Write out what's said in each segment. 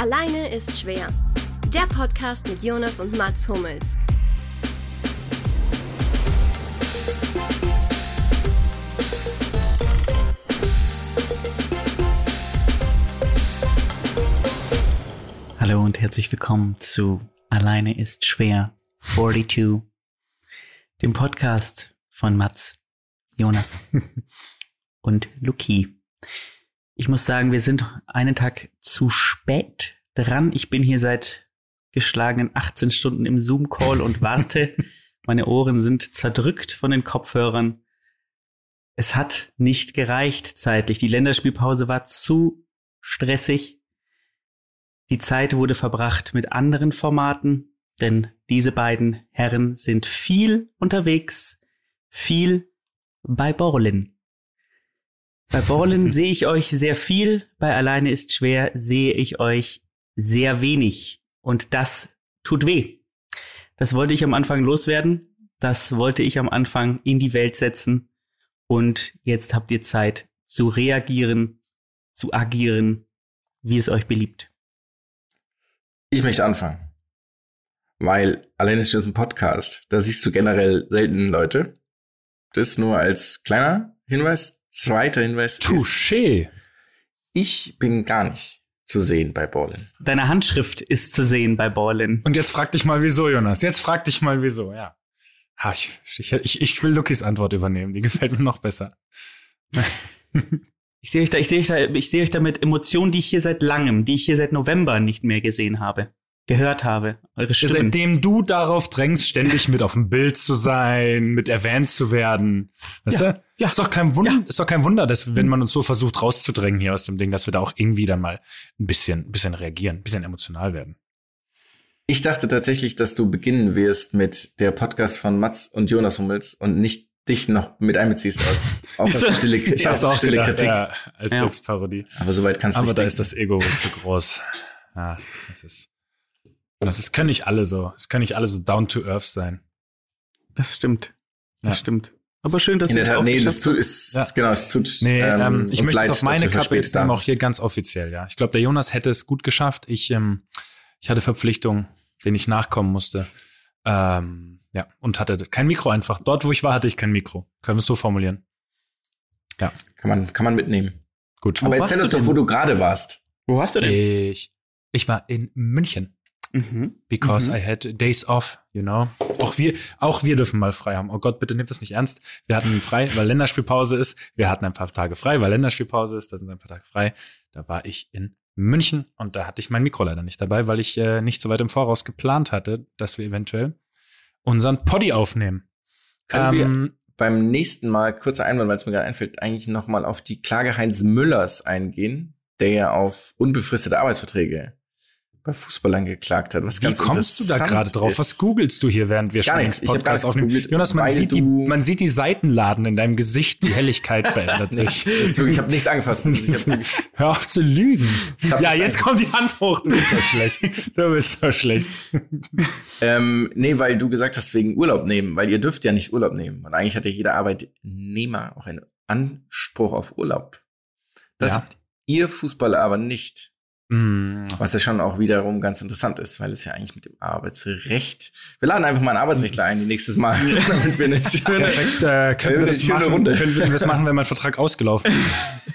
Alleine ist schwer. Der Podcast mit Jonas und Mats Hummels. Hallo und herzlich willkommen zu Alleine ist schwer 42, dem Podcast von Mats, Jonas und Lucky. Ich muss sagen, wir sind einen Tag zu spät dran. Ich bin hier seit geschlagenen 18 Stunden im Zoom-Call und warte. Meine Ohren sind zerdrückt von den Kopfhörern. Es hat nicht gereicht zeitlich. Die Länderspielpause war zu stressig. Die Zeit wurde verbracht mit anderen Formaten, denn diese beiden Herren sind viel unterwegs, viel bei Borlin. Bei Borlin sehe ich euch sehr viel, bei Alleine ist schwer sehe ich euch sehr wenig. Und das tut weh. Das wollte ich am Anfang loswerden, das wollte ich am Anfang in die Welt setzen. Und jetzt habt ihr Zeit zu reagieren, zu agieren, wie es euch beliebt. Ich möchte anfangen, weil Alleine ist schwer ein Podcast, da siehst du generell selten Leute. Das nur als kleiner Hinweis. Zweiter Hinweis Touché. Ist, ich bin gar nicht zu sehen bei Borlin. Deine Handschrift ist zu sehen bei Borlin. Und jetzt frag dich mal, wieso, Jonas. Jetzt frag dich mal, wieso, ja. Ha, ich will Luckys Antwort übernehmen, die gefällt mir noch besser. Ich sehe euch da mit Emotionen, die ich hier seit November nicht mehr gesehen habe, gehört habe, eure Stimmen. Seitdem du darauf drängst, ständig mit auf dem Bild zu sein, mit erwähnt zu werden. Weißt du? Ja. Ist doch kein Wunder, dass, wenn man uns so versucht rauszudrängen hier aus dem Ding, dass wir da auch irgendwie dann mal ein bisschen reagieren, ein bisschen emotional werden. Ich dachte tatsächlich, dass du beginnen wirst mit der Podcast von Mats und Jonas Hummels und nicht dich noch mit einbeziehst als stille Kritik. Ja, als Selbstparodie. Aber soweit kannst du nicht. Aber da ist das Ego so groß. Ja, das können nicht alle so. Es können nicht alle so down to earth sein. Das stimmt. Das stimmt. Aber schön, dass ihr es auch geschafft habt. Genau, es tut ich möchte es auf meine Kappe jetzt nehmen, auch hier ganz offiziell. Ja, ich glaube, der Jonas hätte es gut geschafft. Ich hatte Verpflichtungen, denen ich nachkommen musste. Und hatte kein Mikro einfach. Dort, wo ich war, hatte ich kein Mikro. Können wir es so formulieren? Ja. Kann man mitnehmen. Gut. Aber erzähl uns doch, wo du gerade warst. Wo warst du denn? Ich war in München. Because I had days off, you know. Auch wir dürfen mal frei haben. Oh Gott, bitte nehmt das nicht ernst. Wir hatten frei, weil Länderspielpause ist. Wir hatten ein paar Tage frei, weil Länderspielpause ist. Da sind ein paar Tage frei. Da war ich in München und da hatte ich mein Mikro leider nicht dabei, weil ich nicht so weit im Voraus geplant hatte, dass wir eventuell unseren Poddy aufnehmen. Können wir beim nächsten Mal, kurzer Einwand, weil es mir gerade einfällt, eigentlich nochmal auf die Klage Heinz Müllers eingehen, der ja auf unbefristete Arbeitsverträge bei Fußballern geklagt hat. Was Wie kommst du da gerade drauf? Was googelst du hier, während wir schon den Podcast aufnehmen? Jonas, man sieht die Seitenladen in deinem Gesicht, die Helligkeit verändert sich. Ich habe nichts angefasst. Hör auf zu lügen. Ja, jetzt kommt die Hand hoch. Du bist so schlecht. Nee, weil du gesagt hast, wegen Urlaub nehmen, weil ihr dürft ja nicht Urlaub nehmen. Und eigentlich hat ja jeder Arbeitnehmer auch einen Anspruch auf Urlaub. Das habt ihr Fußballer aber nicht. Was ja schon auch wiederum ganz interessant ist, weil es ja eigentlich mit dem Arbeitsrecht. Wir laden einfach mal einen Arbeitsrechtler ein, die nächstes Mal. Damit wir eine schöne, können wir das machen, wenn mein Vertrag ausgelaufen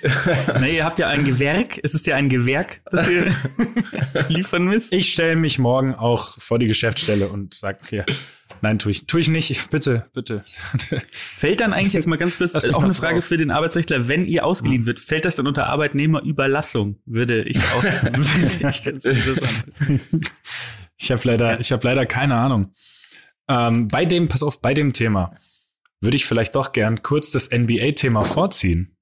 ist? Nee, ihr habt ja ein Gewerk. Es ist ja ein Gewerk, das ihr liefern müsst. Ich stelle mich morgen auch vor die Geschäftsstelle und sage, okay, nein, tue ich nicht. Bitte. Fällt dann eigentlich jetzt mal ganz kurz, das ist auch eine Frage für den Arbeitsrechtler, wenn ihr ausgeliehen wird, fällt das dann unter Arbeitnehmerüberlassung? Würde ich auch. Ich habe leider keine Ahnung. Bei dem Thema würde ich vielleicht doch gern kurz das NBA-Thema vorziehen,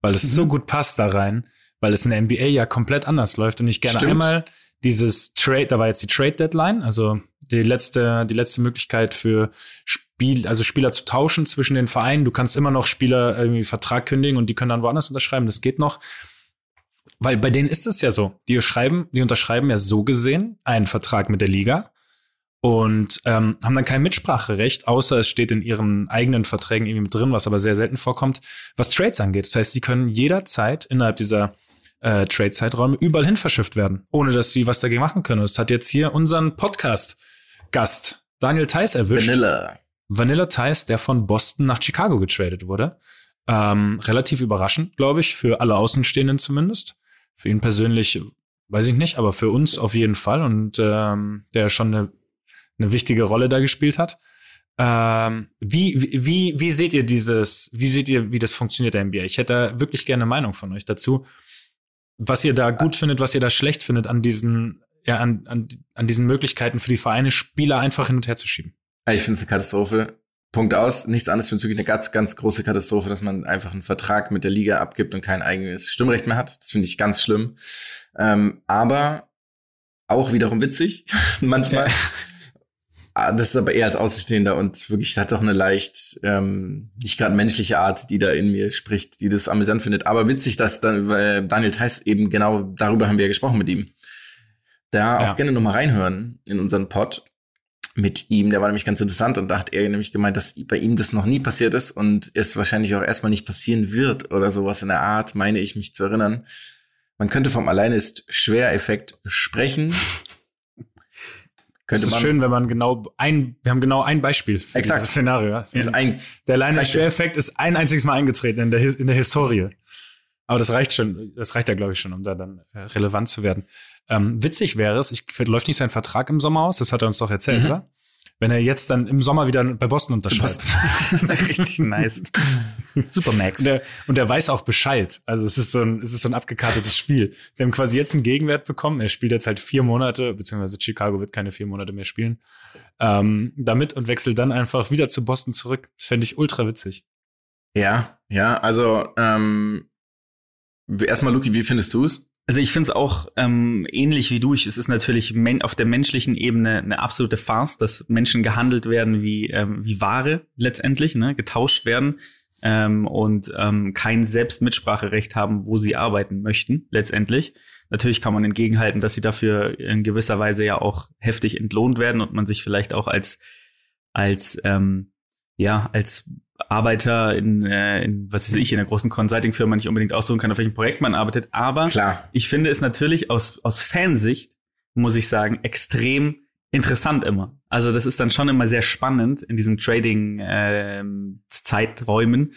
weil es so gut passt da rein, weil es in der NBA ja komplett anders läuft und ich gerne einmal dieses Trade, da war jetzt die Trade-Deadline, also die letzte Möglichkeit für Spieler zu tauschen zwischen den Vereinen. Du kannst immer noch Spieler irgendwie Vertrag kündigen und die können dann woanders unterschreiben, das geht noch. Weil bei denen ist es ja so, die unterschreiben ja so gesehen einen Vertrag mit der Liga und haben dann kein Mitspracherecht, außer es steht in ihren eigenen Verträgen irgendwie mit drin, was aber sehr selten vorkommt, was Trades angeht. Das heißt, die können jederzeit innerhalb dieser Trade-Zeiträume überall hin verschifft werden, ohne dass sie was dagegen machen können. Das hat jetzt hier unseren Podcast-Gast Daniel Theis erwischt. Vanilla Theis, der von Boston nach Chicago getradet wurde. Relativ überraschend, glaube ich, für alle Außenstehenden zumindest. Für ihn persönlich weiß ich nicht, aber für uns auf jeden Fall. Und der schon eine wichtige Rolle da gespielt hat. Wie seht ihr dieses, wie das funktioniert, der NBA? Ich hätte da wirklich gerne eine Meinung von euch dazu. Was ihr da gut findet, was ihr da schlecht findet an diesen, ja, an diesen Möglichkeiten für die Vereine, Spieler einfach hin und her zu schieben. Ich finde es eine Katastrophe. Punkt aus. Nichts anderes für eine ganz, ganz große Katastrophe, dass man einfach einen Vertrag mit der Liga abgibt und kein eigenes Stimmrecht mehr hat. Das finde ich ganz schlimm. Aber auch wiederum witzig manchmal. Ja. Das ist aber eher als Außenstehender und wirklich hat auch eine leicht nicht gerade menschliche Art, die da in mir spricht, die das amüsant findet. Aber witzig, dass dann, weil Daniel Theis eben genau darüber haben wir ja gesprochen mit ihm. Da auch gerne nochmal reinhören in unseren Pod. Mit ihm, der war nämlich ganz interessant und da hat er nämlich gemeint, dass bei ihm das noch nie passiert ist und es wahrscheinlich auch erstmal nicht passieren wird oder sowas in der Art, meine ich mich zu erinnern. Man könnte vom Alleine-ist-schwer-Effekt sprechen. Das ist schön, wenn man wir haben genau ein Beispiel für dieses Szenario. Ja. Der Alleine-ist-schwer-Effekt ist ein einziges Mal eingetreten in der Historie. Aber das reicht schon, ja, glaube ich, schon, um da dann relevant zu werden. Witzig wäre es, läuft nicht sein Vertrag im Sommer aus, das hat er uns doch erzählt, oder? Wenn er jetzt dann im Sommer wieder bei Boston unterschreibt. Richtig nice. Supermax. Und er weiß auch Bescheid. Also es ist so ein abgekartetes Spiel. Sie haben quasi jetzt einen Gegenwert bekommen. Er spielt jetzt halt 4 Monate, beziehungsweise Chicago wird keine 4 Monate mehr spielen, damit und wechselt dann einfach wieder zu Boston zurück. Fände ich ultra witzig. Ja, also erstmal, Lucky, wie findest du es? Also ich finde es auch ähnlich wie du. Es ist natürlich auf der menschlichen Ebene eine absolute Farce, dass Menschen gehandelt werden wie Ware letztendlich, ne, getauscht werden und kein Selbstmitspracherecht haben, wo sie arbeiten möchten letztendlich. Natürlich kann man entgegenhalten, dass sie dafür in gewisser Weise ja auch heftig entlohnt werden und man sich vielleicht auch als Arbeiter in einer großen Consulting-Firma nicht unbedingt aussuchen kann, auf welchem Projekt man arbeitet. Aber klar, ich finde es natürlich aus Fansicht, muss ich sagen, extrem interessant immer. Also das ist dann schon immer sehr spannend, in diesen Trading-Zeiträumen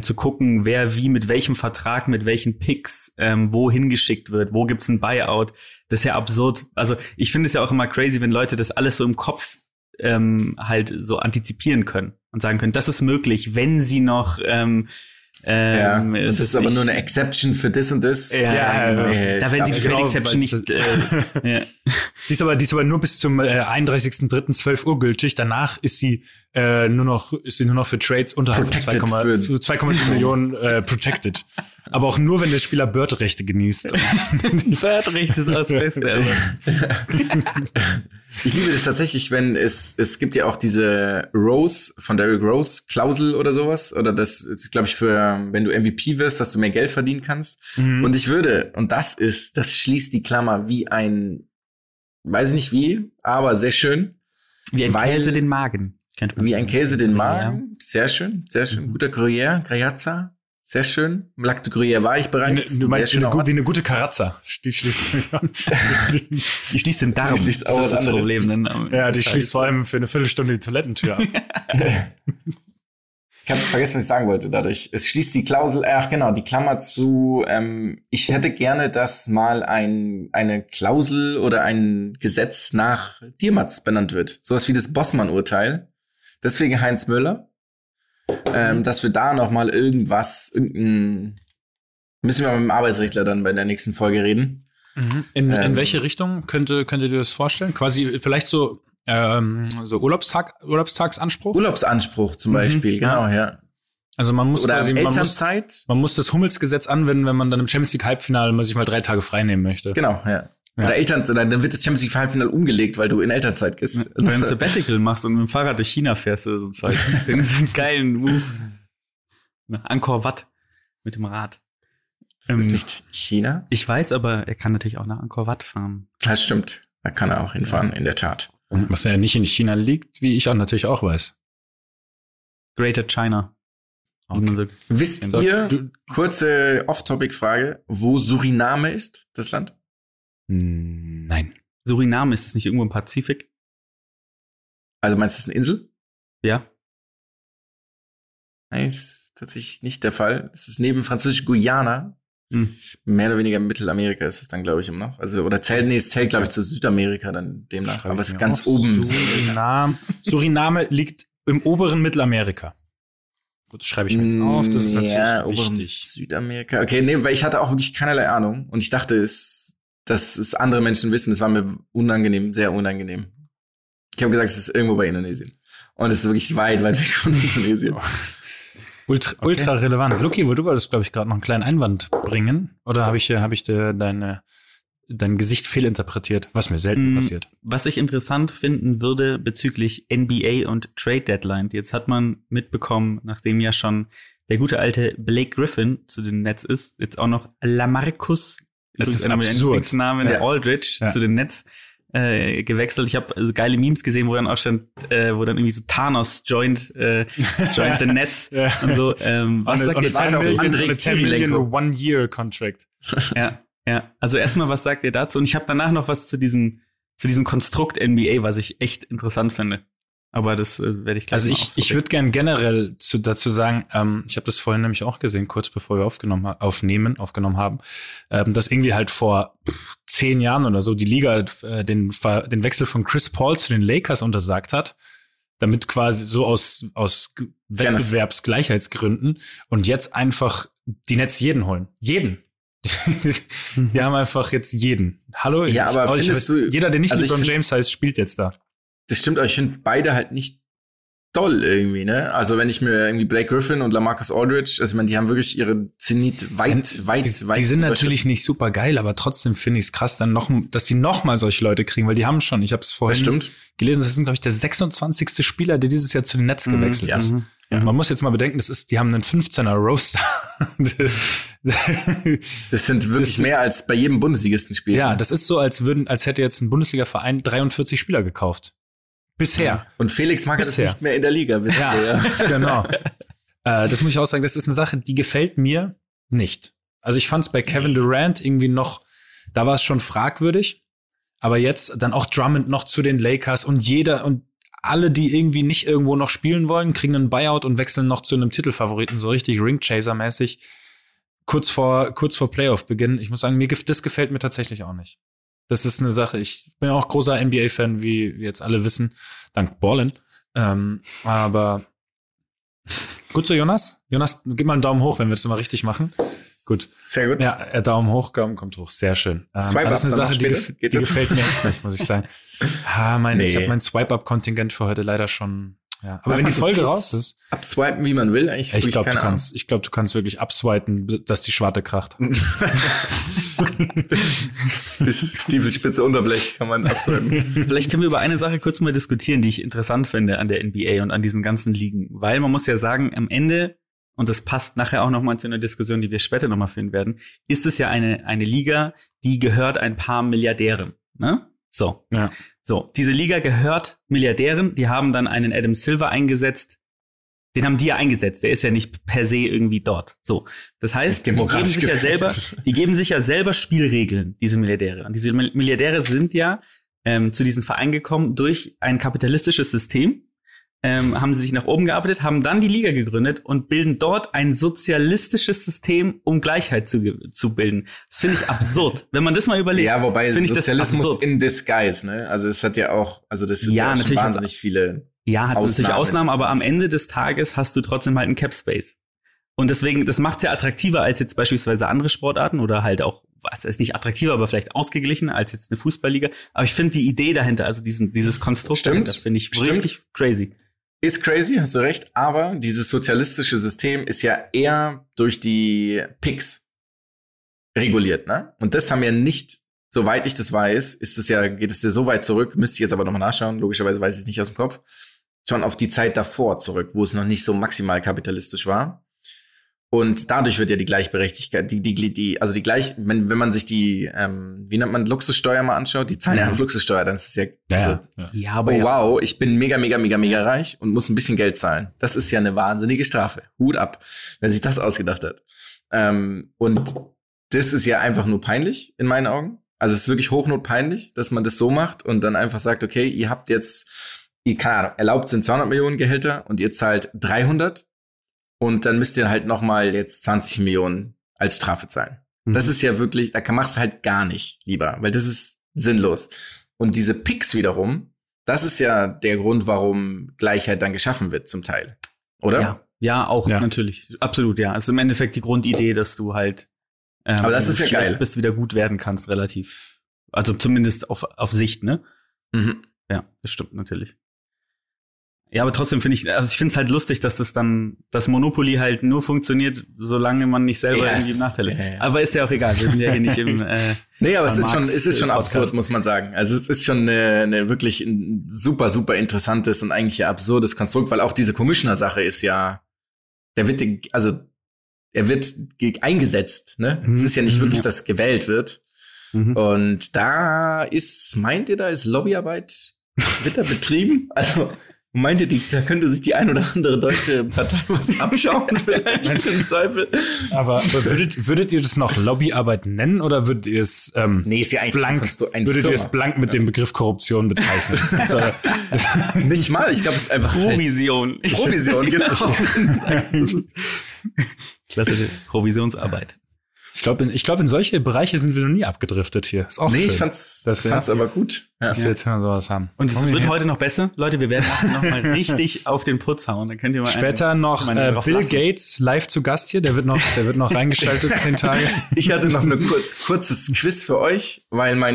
zu gucken, wer wie mit welchem Vertrag, mit welchen Picks wohin geschickt wird, wo gibt's ein Buyout. Das ist ja absurd. Also ich finde es ja auch immer crazy, wenn Leute das alles so im Kopf halt so antizipieren können und sagen können, das ist möglich, wenn sie noch das ist aber nur eine Exception für das und das. Ja. Da werden sie die Exception nicht ja. Die ist aber nur bis zum 31.03.12 Uhr gültig. Danach ist sie nur noch für Trades unterhalb von 2,4 Millionen protected. Aber auch nur, wenn der Spieler Bird-Rechte genießt. Bird-Rechte ist das Beste. Ich liebe das tatsächlich, wenn es gibt ja auch diese Rose, von Derrick Rose, Klausel oder sowas, oder das ist, glaube ich, für, wenn du MVP wirst, dass du mehr Geld verdienen kannst. Mhm. Und ich würde, und das schließt die Klammer wie ein, weiß ich nicht wie, aber sehr schön. Wie ein Käse den Magen. Sehr schön, guter Gruyère, Grazia. Sehr schön. Lac de Gruyère war ich bereits. Du meinst wie eine gute Karazza. Die schließt den Darm. Die schließt auch das Problem. Ja, die schließt vor allem für eine Viertelstunde die Toilettentür ab. Ich habe vergessen, was ich sagen wollte dadurch. Es schließt die Klausel, die Klammer zu. Ich hätte gerne, dass mal eine Klausel oder ein Gesetz nach dir, Mats, benannt wird. Sowas wie das Bossmann-Urteil. Deswegen Heinz Müller. Dass wir da nochmal müssen wir mit dem Arbeitsrechtler dann bei der nächsten Folge reden. Mhm. In welche Richtung könntet ihr das vorstellen? Quasi vielleicht so, Urlaubstagsanspruch? Urlaubsanspruch zum Beispiel, genau. Also man muss man muss das Hummels-Gesetz anwenden, wenn man dann im Champions-League-Halbfinale man sich mal 3 Tage frei nehmen möchte. Genau, ja. Oder dann wird das Champions League Halbfinale umgelegt, weil du in Elternzeit bist. Wenn du ein Sabbatical machst und mit dem Fahrrad durch China fährst oder so ein Zeug. Das ist ein geiler Move. Angkor Wat mit dem Rad. Das ist nicht China? Ich weiß, aber er kann natürlich auch nach Angkor Wat fahren. Das stimmt. Da kann er auch hinfahren, in der Tat. Was ja nicht in China liegt, wie ich auch natürlich auch weiß. Greater China. Okay. Sagt, wisst ihr, kurze Off-Topic-Frage, wo Suriname ist, das Land? Nein. Suriname, ist es nicht irgendwo im Pazifik? Also meinst du, es ist eine Insel? Ja. Nein, ist tatsächlich nicht der Fall. Es ist neben Französisch-Guyana. Hm. Mehr oder weniger Mittelamerika ist es dann, glaube ich, immer noch. Also, oder zählt, glaube ich, zu Südamerika dann demnach. Aber es ist ganz oben. Suriname liegt im oberen Mittelamerika. Gut, das schreibe ich mir jetzt auf. Das ist natürlich oberen Südamerika. Okay, nee, weil ich hatte auch wirklich keinerlei Ahnung. Und ich dachte, dass es andere Menschen wissen. Das war mir unangenehm, sehr unangenehm. Ich habe gesagt, es ist irgendwo bei Indonesien. Und es ist wirklich weit, weit weg von Indonesien. Ultra relevant. Lucky, du wolltest, glaube ich, gerade noch einen kleinen Einwand bringen. Oder habe ich dein Gesicht fehlinterpretiert, was mir selten passiert? Was ich interessant finden würde bezüglich NBA und Trade Deadline. Jetzt hat man mitbekommen, nachdem ja schon der gute alte Blake Griffin zu den Nets ist, jetzt auch noch Lamarcus, das ist ein absurd, der Aldridge zu den Nets gewechselt. Ich habe also geile Memes gesehen, wo dann auch stand, wo dann irgendwie so Thanos joined the Nets und so. Was sagt ihr dazu? André Kirilenko. One-Year-Contract. Ja. Ja, also erstmal, was sagt ihr dazu? Und ich habe danach noch was zu diesem Konstrukt NBA, was ich echt interessant finde. Aber das werde ich gleich also ich würde gern generell dazu sagen, ich habe das vorhin nämlich auch gesehen, kurz bevor wir aufgenommen haben, dass irgendwie halt vor 10 Jahren oder so die Liga den Wechsel von Chris Paul zu den Lakers untersagt hat, damit quasi so aus Wettbewerbsgleichheitsgründen und jetzt einfach die Nets jeden holen. Jeden. Wir haben einfach jetzt jeden. Hallo, ja, aber jeder, der nicht LeBron James heißt, spielt jetzt da. Das stimmt, aber ich finde beide halt nicht toll irgendwie, ne? Also wenn ich mir irgendwie Blake Griffin und Lamarcus Aldridge, also ich meine, die haben wirklich ihre Zenit weit. Die sind natürlich nicht super geil, aber trotzdem finde ich es krass, dann dass die nochmal solche Leute kriegen, weil die haben schon, ich habe es vorhin gelesen, das ist, glaube ich, der 26. Spieler, der dieses Jahr zu den Nets gewechselt ist. Ja. Man muss jetzt mal bedenken, die haben einen 15er Roster. Das sind wirklich mehr als bei jedem Bundesligisten-Spiel. Ja, das ist so, als hätte jetzt ein Bundesliga-Verein 43 Spieler gekauft. Bisher. Und Felix mag das nicht mehr in der Liga. Ja, genau. Das muss ich auch sagen, das ist eine Sache, die gefällt mir nicht. Also ich fand es bei Kevin Durant irgendwie noch, da war es schon fragwürdig. Aber jetzt dann auch Drummond noch zu den Lakers und alle, die irgendwie nicht irgendwo noch spielen wollen, kriegen einen Buyout und wechseln noch zu einem Titelfavoriten, so richtig Ringchaser-mäßig, kurz vor Playoff-Beginn. Ich muss sagen, das gefällt mir tatsächlich auch nicht. Das ist eine Sache, ich bin auch großer NBA-Fan, wie jetzt alle wissen, dank Borland. Aber gut so, Jonas? Jonas, gib mal einen Daumen hoch, wenn wir es mal richtig machen. Gut. Sehr gut. Ja, Daumen hoch, kommt hoch. Sehr schön. Das ist eine Sache, die gefällt mir echt nicht, muss ich sagen. Ich habe mein Swipe-Up-Kontingent für heute leider schon. Ja. Aber wenn die Folge raus ist. Abswipen, wie man will, eigentlich. Ich glaube, du kannst wirklich abswipen, dass die Schwarte kracht. Bis Stiefelspitze Unterblech kann man abswipen. Vielleicht können wir über eine Sache kurz mal diskutieren, die ich interessant finde an der NBA und an diesen ganzen Ligen. Weil man muss ja sagen, am Ende, und das passt nachher auch nochmal zu einer Diskussion, die wir später nochmal führen werden, ist es ja eine Liga, die gehört ein paar Milliardären. Ne? So. Ja. So, diese Liga gehört Milliardären, die haben dann einen Adam Silver eingesetzt, den haben die ja eingesetzt, der ist ja nicht per se irgendwie dort. So. Das heißt, die geben sich ja selber Spielregeln, diese Milliardäre. Und diese Milliardäre sind ja zu diesen Vereinen gekommen durch ein kapitalistisches System. Haben sie sich nach oben gearbeitet, haben dann die Liga gegründet und bilden dort ein sozialistisches System, um Gleichheit zu bilden. Das finde ich absurd. Wenn man das mal überlegt. Ja, wobei Sozialismus in disguise, ne? Also es hat ja auch, also das sind ja auch schon wahnsinnig viele. Ja, hat natürlich Ausnahmen, aber am Ende des Tages hast du trotzdem halt einen Cap-Space. Und deswegen, das macht's ja attraktiver als jetzt beispielsweise andere Sportarten oder halt auch, was ist nicht attraktiver, aber vielleicht ausgeglichen als jetzt eine Fußballliga. Aber ich finde die Idee dahinter, also dieses Konstrukt dahinter, finde ich richtig crazy. Ist crazy, hast du recht, aber dieses sozialistische System ist ja eher durch die Picks reguliert, ne? Und das haben ja nicht, soweit ich das weiß, geht es ja so weit zurück, müsste ich jetzt aber nochmal nachschauen, logischerweise weiß ich es nicht aus dem Kopf, schon auf die Zeit davor zurück, wo es noch nicht so maximal kapitalistisch war. Und dadurch wird ja die Gleichberechtigkeit, wenn man sich die, wie nennt man, Luxussteuer mal anschaut, die zahlen ja Luxussteuer, dann ist es ja, aber wow, ich bin mega reich und muss ein bisschen Geld zahlen. Das ist ja eine wahnsinnige Strafe. Hut ab, wer sich das ausgedacht hat. Und das ist ja einfach nur peinlich in meinen Augen. Also es ist wirklich hochnotpeinlich, dass man das so macht und dann einfach sagt, okay, ihr habt jetzt, keine Ahnung, erlaubt sind 200 Millionen Gehälter und ihr zahlt 300. Und dann müsst ihr halt nochmal jetzt 20 Millionen als Strafe zahlen. Mhm. Das ist ja wirklich, da machst du halt gar nicht lieber, weil das ist sinnlos. Und diese Picks wiederum, das ist ja der Grund, warum Gleichheit dann geschaffen wird zum Teil, oder? Ja, natürlich. Absolut, ja. Ist im Endeffekt die Grundidee, dass du halt aber das ist ja geil, bis wieder gut werden kannst, relativ. Also zumindest auf Sicht, ne? Mhm. Ja, das stimmt natürlich. Ja, aber trotzdem finde ich es halt lustig, dass das Monopoly halt nur funktioniert, solange man nicht selber irgendwie im Nachteil ist. Ja. Aber ist ja auch egal, wir sind ja hier nicht im nee, aber es ist schon absurd, muss man sagen. Also es ist schon eine wirklich ein super interessantes und eigentlich ja absurdes Konstrukt, weil auch diese Commissioner-Sache ist ja, er wird eingesetzt, ne? Mhm. Es ist ja nicht wirklich, dass gewählt wird. Mhm. Und meint ihr, da ist Lobbyarbeit wird da betrieben? Also meint ihr, da könnte sich die ein oder andere deutsche Partei was abschauen, vielleicht im Zweifel? Aber würdet ihr das noch Lobbyarbeit nennen oder würdet ihr es blank mit dem Begriff Korruption bezeichnen? Also, nicht mal, ich glaube, es ist einfach Provision. Provision, genau. Klasse Provisionsarbeit. Ich glaube, in solche Bereiche sind wir noch nie abgedriftet hier. Ist auch schön. Ich fand's aber gut. Ja. Dass wir jetzt mal sowas haben. Und es wird heute noch besser. Leute, wir werden nochmal richtig auf den Putz hauen. Dann könnt ihr mal später noch Bill lassen. Gates live zu Gast hier. Der wird noch reingeschaltet, 10 Tage. Ich hatte noch ein kurzes Quiz für euch, weil mein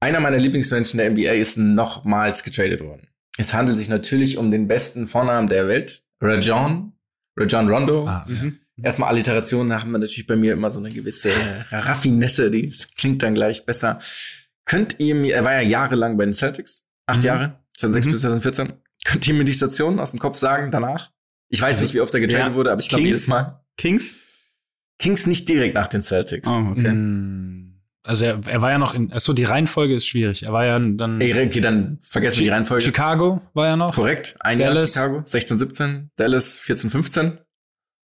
einer meiner Lieblingsmenschen der NBA ist nochmals getradet worden. Es handelt sich natürlich um den besten Vornamen der Welt. Rajon Rondo. Erstmal Alliterationen haben wir natürlich bei mir immer so eine gewisse Raffinesse, die klingt dann gleich besser. Er war ja jahrelang bei den Celtics, 8 Jahre, 2006 bis 2014. Könnt ihr mir die Stationen aus dem Kopf sagen danach? Ich weiß nicht, wie oft er getradet wurde, aber ich glaube jedes Mal. Kings nicht direkt nach den Celtics. Oh, okay. Also er war ja noch die Reihenfolge ist schwierig. Er war ja dann. Okay, dann vergessen wir die Reihenfolge. Chicago war ja noch. Korrekt, ein Dallas, Jahr Chicago, 16, 17, Dallas, 14, 15.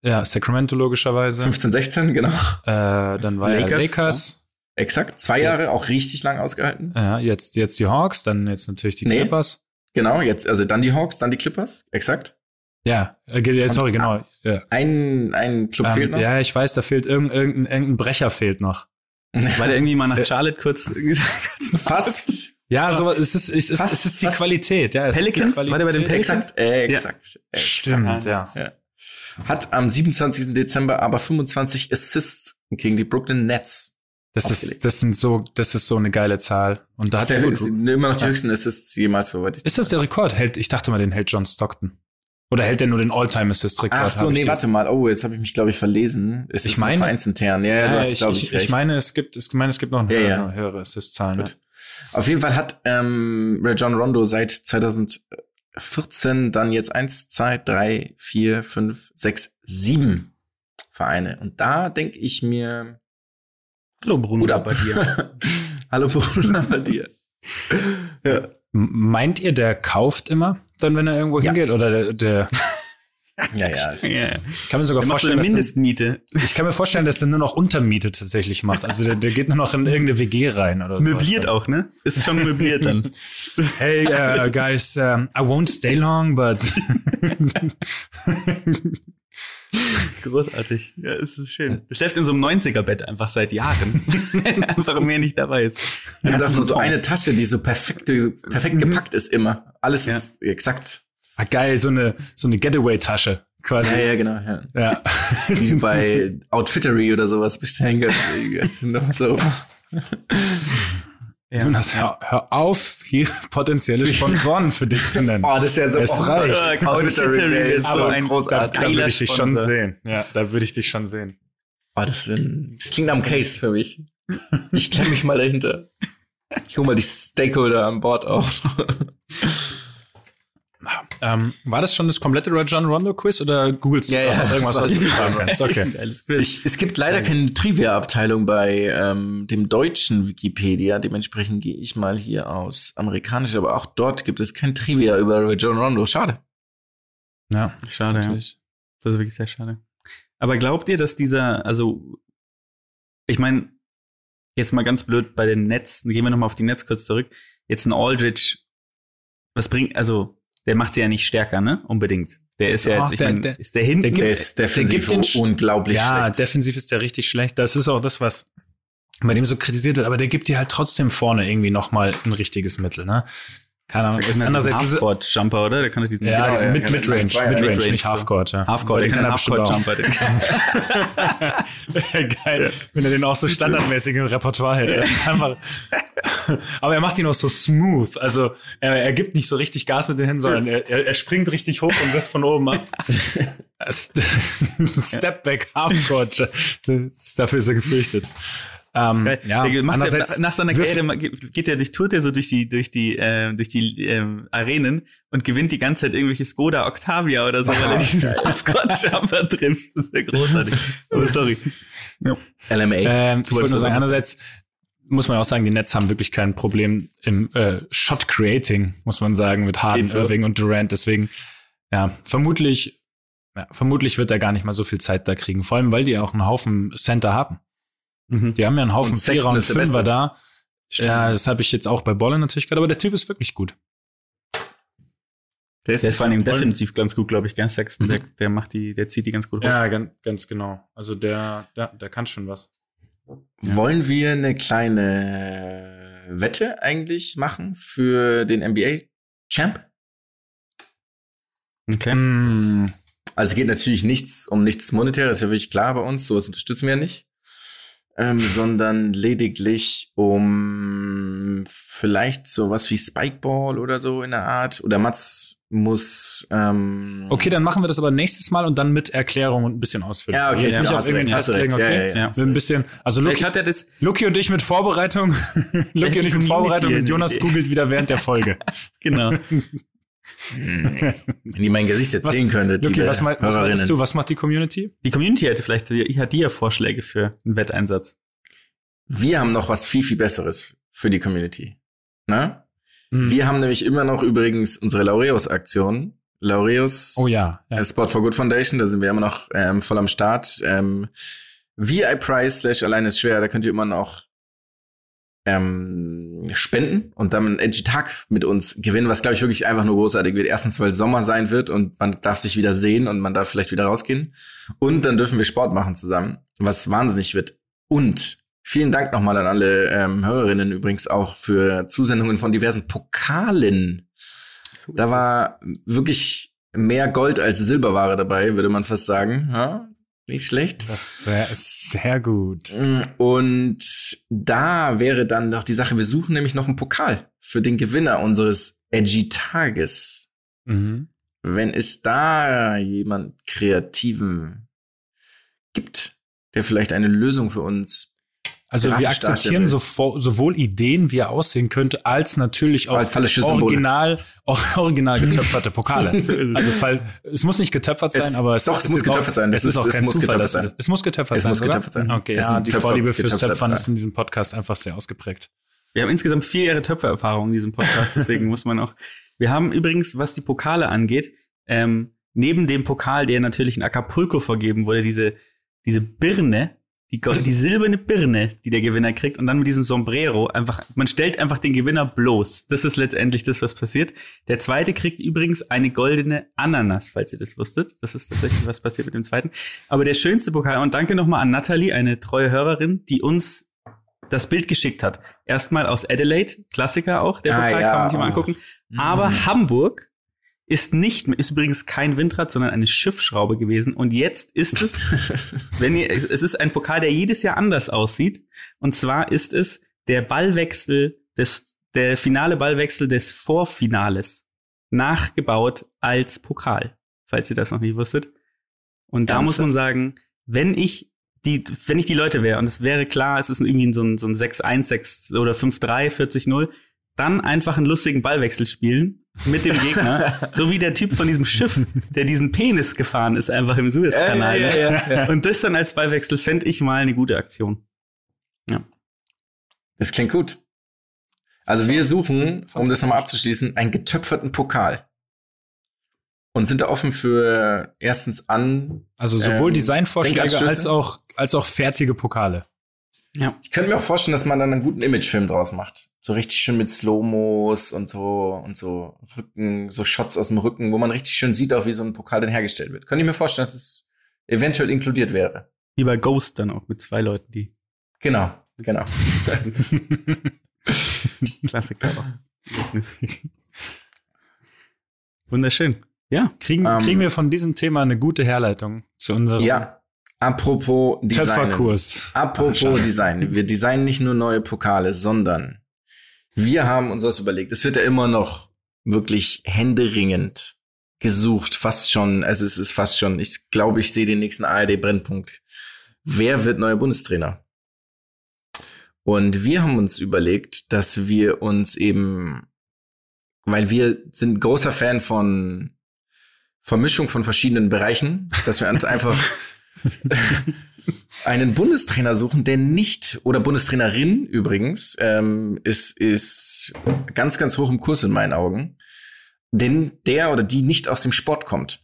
Ja, Sacramento logischerweise. 15, 16, genau. Dann war Lakers. Ja. Exakt, 2 Jahre, auch richtig lang ausgehalten. Ja, jetzt die Hawks, dann jetzt natürlich die Clippers. Genau, jetzt, also dann die Hawks, dann die Clippers, exakt. Ja, sorry, genau. Ja. Ein Club fehlt noch. Ja, ich weiß, da fehlt irgendein Brecher fehlt noch. Weil irgendwie mal nach Charlotte kurz fast. Ja, so es ist die Qualität. Ja, Pelicans? War der bei den Pelicans? Exakt. Stimmt, ja. Hat am 27. Dezember aber 25 Assists gegen die Brooklyn Nets. Das ist so eine geile Zahl. Und da sind immer noch die höchsten Assists jemals, soweit ich weiß. Ist das der Rekord? Ich dachte mal, den hält John Stockton. Oder hält der nur den All-Time-Assist-Rekord? Ach so, warte mal. Oh, jetzt habe ich mich, glaube ich, verlesen. Ist ich meine, vereinsintern. Ja, du hast, glaube ich, recht. Ich meine, es gibt noch eine höhere Assist-Zahlen. Ja. Auf jeden Fall hat Rajon Rondo seit 2014 dann jetzt 1, 2, 3, 4, 5, 6, 7 Vereine. Und da denke ich mir, hallo Bruno, bei dir. Hallo Bruno, bei dir. Ja. Meint ihr, der kauft immer, dann wenn er irgendwo hingeht? Oder der ja. Ich kann mir sogar vorstellen, Mindestmiete. Ich kann mir vorstellen, dass der nur noch Untermiete tatsächlich macht. Also der geht nur noch in irgendeine WG rein oder so. Möbliert auch, ne? Ist schon möbliert dann. Hey, guys, I won't stay long, but großartig. Ja, es ist schön. Er schläft in so einem 90er-Bett einfach seit Jahren. Einfach mehr nicht dabei ist. Er hat so eine Tasche, die so perfekt gepackt ist immer. Alles ist exakt. Ah, geil, so eine Getaway-Tasche quasi. Ja, genau. Ja. Wie bei Outfittery oder sowas bestellen können. So. Ja. Jonas, hör auf, hier potenzielle Sponsoren für dich zu nennen. Oh, das ist ja so. Es reicht. Outfittery ist so ein großartiger Sponsor. Da würde ich dich schon sehen. Ja, da würde ich dich schon sehen. Oh, das klingt am Case für mich. Ich klemme mich mal dahinter. Ich hole mal die Stakeholder an Bord auf. War das schon das komplette Rajon Rondo Quiz oder googelst du irgendwas, was du fragen kannst? Okay. Es gibt leider keine Trivia-Abteilung bei dem deutschen Wikipedia. Dementsprechend gehe ich mal hier aus amerikanisch, aber auch dort gibt es kein Trivia über Rajon Rondo. Schade. Ja, schade. Ja. Das ist wirklich sehr schade. Aber glaubt ihr, dass dieser, also ich meine, jetzt mal ganz blöd bei den Nets, gehen wir nochmal auf die Nets kurz zurück, jetzt ein Aldridge, was bringt, also der macht sie ja nicht stärker, ne? Unbedingt. Der ist ja jetzt, ist der hinten. Der ist defensiv unglaublich schlecht. Ja, defensiv ist der richtig schlecht. Das ist auch das, was bei dem so kritisiert wird. Aber der gibt dir halt trotzdem vorne irgendwie nochmal ein richtiges Mittel, ne? Keine Ahnung. Ist andererseits diese Halfcourt-Jumper, oder? Der kann doch diesen Midrange, nicht Halfcourt. Ja. Halfcourt, der kann einen Halfcourt-Jumper. Wäre geil, wenn er den auch so standardmäßig im Repertoire hätte. Einfach. Aber er macht ihn auch so smooth. Also er gibt nicht so richtig Gas mit den Händen, sondern er springt richtig hoch und wirft von oben ab. Stepback Halfcourt. Dafür ist er gefürchtet. Nach seiner Karriere geht er durch die Arenen und gewinnt die ganze Zeit irgendwelche Skoda Octavia oder so, weil er diesen Halfcourt-Jumper trifft. Das ist ja großartig. Oh, sorry. Ja. LMA. Ich wollte nur sagen, andererseits muss man auch sagen, die Nets haben wirklich kein Problem im Shot-Creating, muss man sagen, mit Harden, Irving und Durant. Deswegen, vermutlich wird er gar nicht mal so viel Zeit da kriegen. Vor allem, weil die auch einen Haufen Center haben. Mhm. Die haben ja einen Haufen Vierer und Fünfer da. Stimmt. Ja, das habe ich jetzt auch bei Bolle natürlich gehört, aber der Typ ist wirklich gut. Der ist vor allem defensiv ganz gut, glaube ich, gell? Sexton, der zieht die ganz gut hoch. Ja, ganz genau. Also der kann schon was. Ja. Wollen wir eine kleine Wette eigentlich machen für den NBA-Champ? Okay. Also geht natürlich nichts um nichts Monetäres, ist ja wirklich klar bei uns, sowas unterstützen wir ja nicht. Sondern lediglich um vielleicht sowas wie Spikeball oder so in der Art. Oder Mats muss okay, dann machen wir das aber nächstes Mal und dann mit Erklärung und ein bisschen ausführen. Ja, okay. Jetzt nicht auf irgendeinen festlegen, okay? Ja. Mit ein bisschen, also Lucky und ich mit Vorbereitung. Lucky und ich mit Vorbereitung und Jonas googelt wieder während der Folge. Genau. Wenn ihr mein Gesicht jetzt sehen könntet, Lucky, was meinst du? Was macht die Community? Die Community hätte vielleicht, hat die Vorschläge für einen Wetteinsatz. Wir haben noch was viel, viel Besseres für die Community. Na? Mhm. Wir haben nämlich immer noch übrigens unsere Laureus-Aktion. Laureus Sport for Good Foundation, da sind wir immer noch voll am Start. VI-Price /allein ist schwer, da könnt ihr immer noch spenden und dann einen edgy Tag mit uns gewinnen, was, glaube ich, wirklich einfach nur großartig wird. Erstens, weil Sommer sein wird und man darf sich wieder sehen und man darf vielleicht wieder rausgehen. Und dann dürfen wir Sport machen zusammen, was wahnsinnig wird. Und vielen Dank nochmal an alle Hörerinnen übrigens auch für Zusendungen von diversen Pokalen. So, da war wirklich mehr Gold als Silberware dabei, würde man fast sagen. Ja? Nicht schlecht. Das wäre sehr gut. Und da wäre dann noch die Sache, wir suchen nämlich noch einen Pokal für den Gewinner unseres Edgy-Tages. Mhm. Wenn es da jemand Kreativen gibt, der vielleicht eine Lösung für uns. Also wir akzeptieren sowohl Ideen, wie er aussehen könnte, als natürlich auch original getöpferte Pokale. Also es muss nicht getöpfert sein, aber es muss getöpfert sein. Es ist auch kein Zufall, dass es muss getöpfert sein. Es muss getöpfert sein. Okay, ja, die Vorliebe fürs Töpfern ist in diesem Podcast einfach sehr ausgeprägt. Wir haben insgesamt 4 Jahre Töpfererfahrung in diesem Podcast, deswegen muss man auch. Wir haben übrigens, was die Pokale angeht, neben dem Pokal, der natürlich in Acapulco vergeben wurde, diese Birne. Die silberne Birne, die der Gewinner kriegt und dann mit diesem Sombrero man stellt einfach den Gewinner bloß. Das ist letztendlich das, was passiert. Der zweite kriegt übrigens eine goldene Ananas, falls ihr das wusstet. Das ist tatsächlich, was passiert mit dem zweiten. Aber der schönste Pokal, und danke nochmal an Nathalie, eine treue Hörerin, die uns das Bild geschickt hat. Erstmal aus Adelaide, Klassiker auch, der Pokal, kann man sich mal angucken. Aber Hamburg ist übrigens kein Windrad, sondern eine Schiffsschraube gewesen. Und jetzt ist es, es ist ein Pokal, der jedes Jahr anders aussieht. Und zwar ist es der Ballwechsel der finale Ballwechsel des Vorfinales nachgebaut als Pokal, falls ihr das noch nicht wusstet. Und da muss man sagen, wenn ich die Leute wäre, und es wäre klar, es ist irgendwie so ein 6-1, 6 oder 5-3, 40-0, dann einfach einen lustigen Ballwechsel spielen mit dem Gegner, so wie der Typ von diesem Schiff, der diesen Penis gefahren ist, einfach im Suez Kanal. Ja. Und das dann als Beiwechsel fände ich mal eine gute Aktion. Ja. Das klingt gut. Also wir suchen, um das nochmal abzuschließen, einen getöpferten Pokal. Und sind da offen für erstens an... Also sowohl Designvorschläge als auch fertige Pokale. Ja. Ich könnte mir auch vorstellen, dass man dann einen guten Imagefilm draus macht. So richtig schön mit Slow-Mos und so Rücken, so Shots aus dem Rücken, wo man richtig schön sieht, auch wie so ein Pokal dann hergestellt wird. Könnte ich mir vorstellen, dass es eventuell inkludiert wäre. Wie bei Ghost dann auch mit zwei Leuten, die... Genau. Klassiker auch. Wunderschön. Ja, kriegen wir von diesem Thema eine gute Herleitung zu unserem apropos Töpferkurs. Apropos Design. Wir designen nicht nur neue Pokale, sondern wir haben uns was überlegt. Es wird ja immer noch wirklich händeringend gesucht, fast schon, also es ist fast schon, ich glaube, ich sehe den nächsten ARD-Brennpunkt. Wer wird neuer Bundestrainer? Und wir haben uns überlegt, dass wir uns eben, weil wir sind großer Fan von Vermischung von verschiedenen Bereichen, dass wir einfach einen Bundestrainer suchen, der nicht, oder Bundestrainerin übrigens, ist ganz, ganz hoch im Kurs in meinen Augen, denn der oder die nicht aus dem Sport kommt.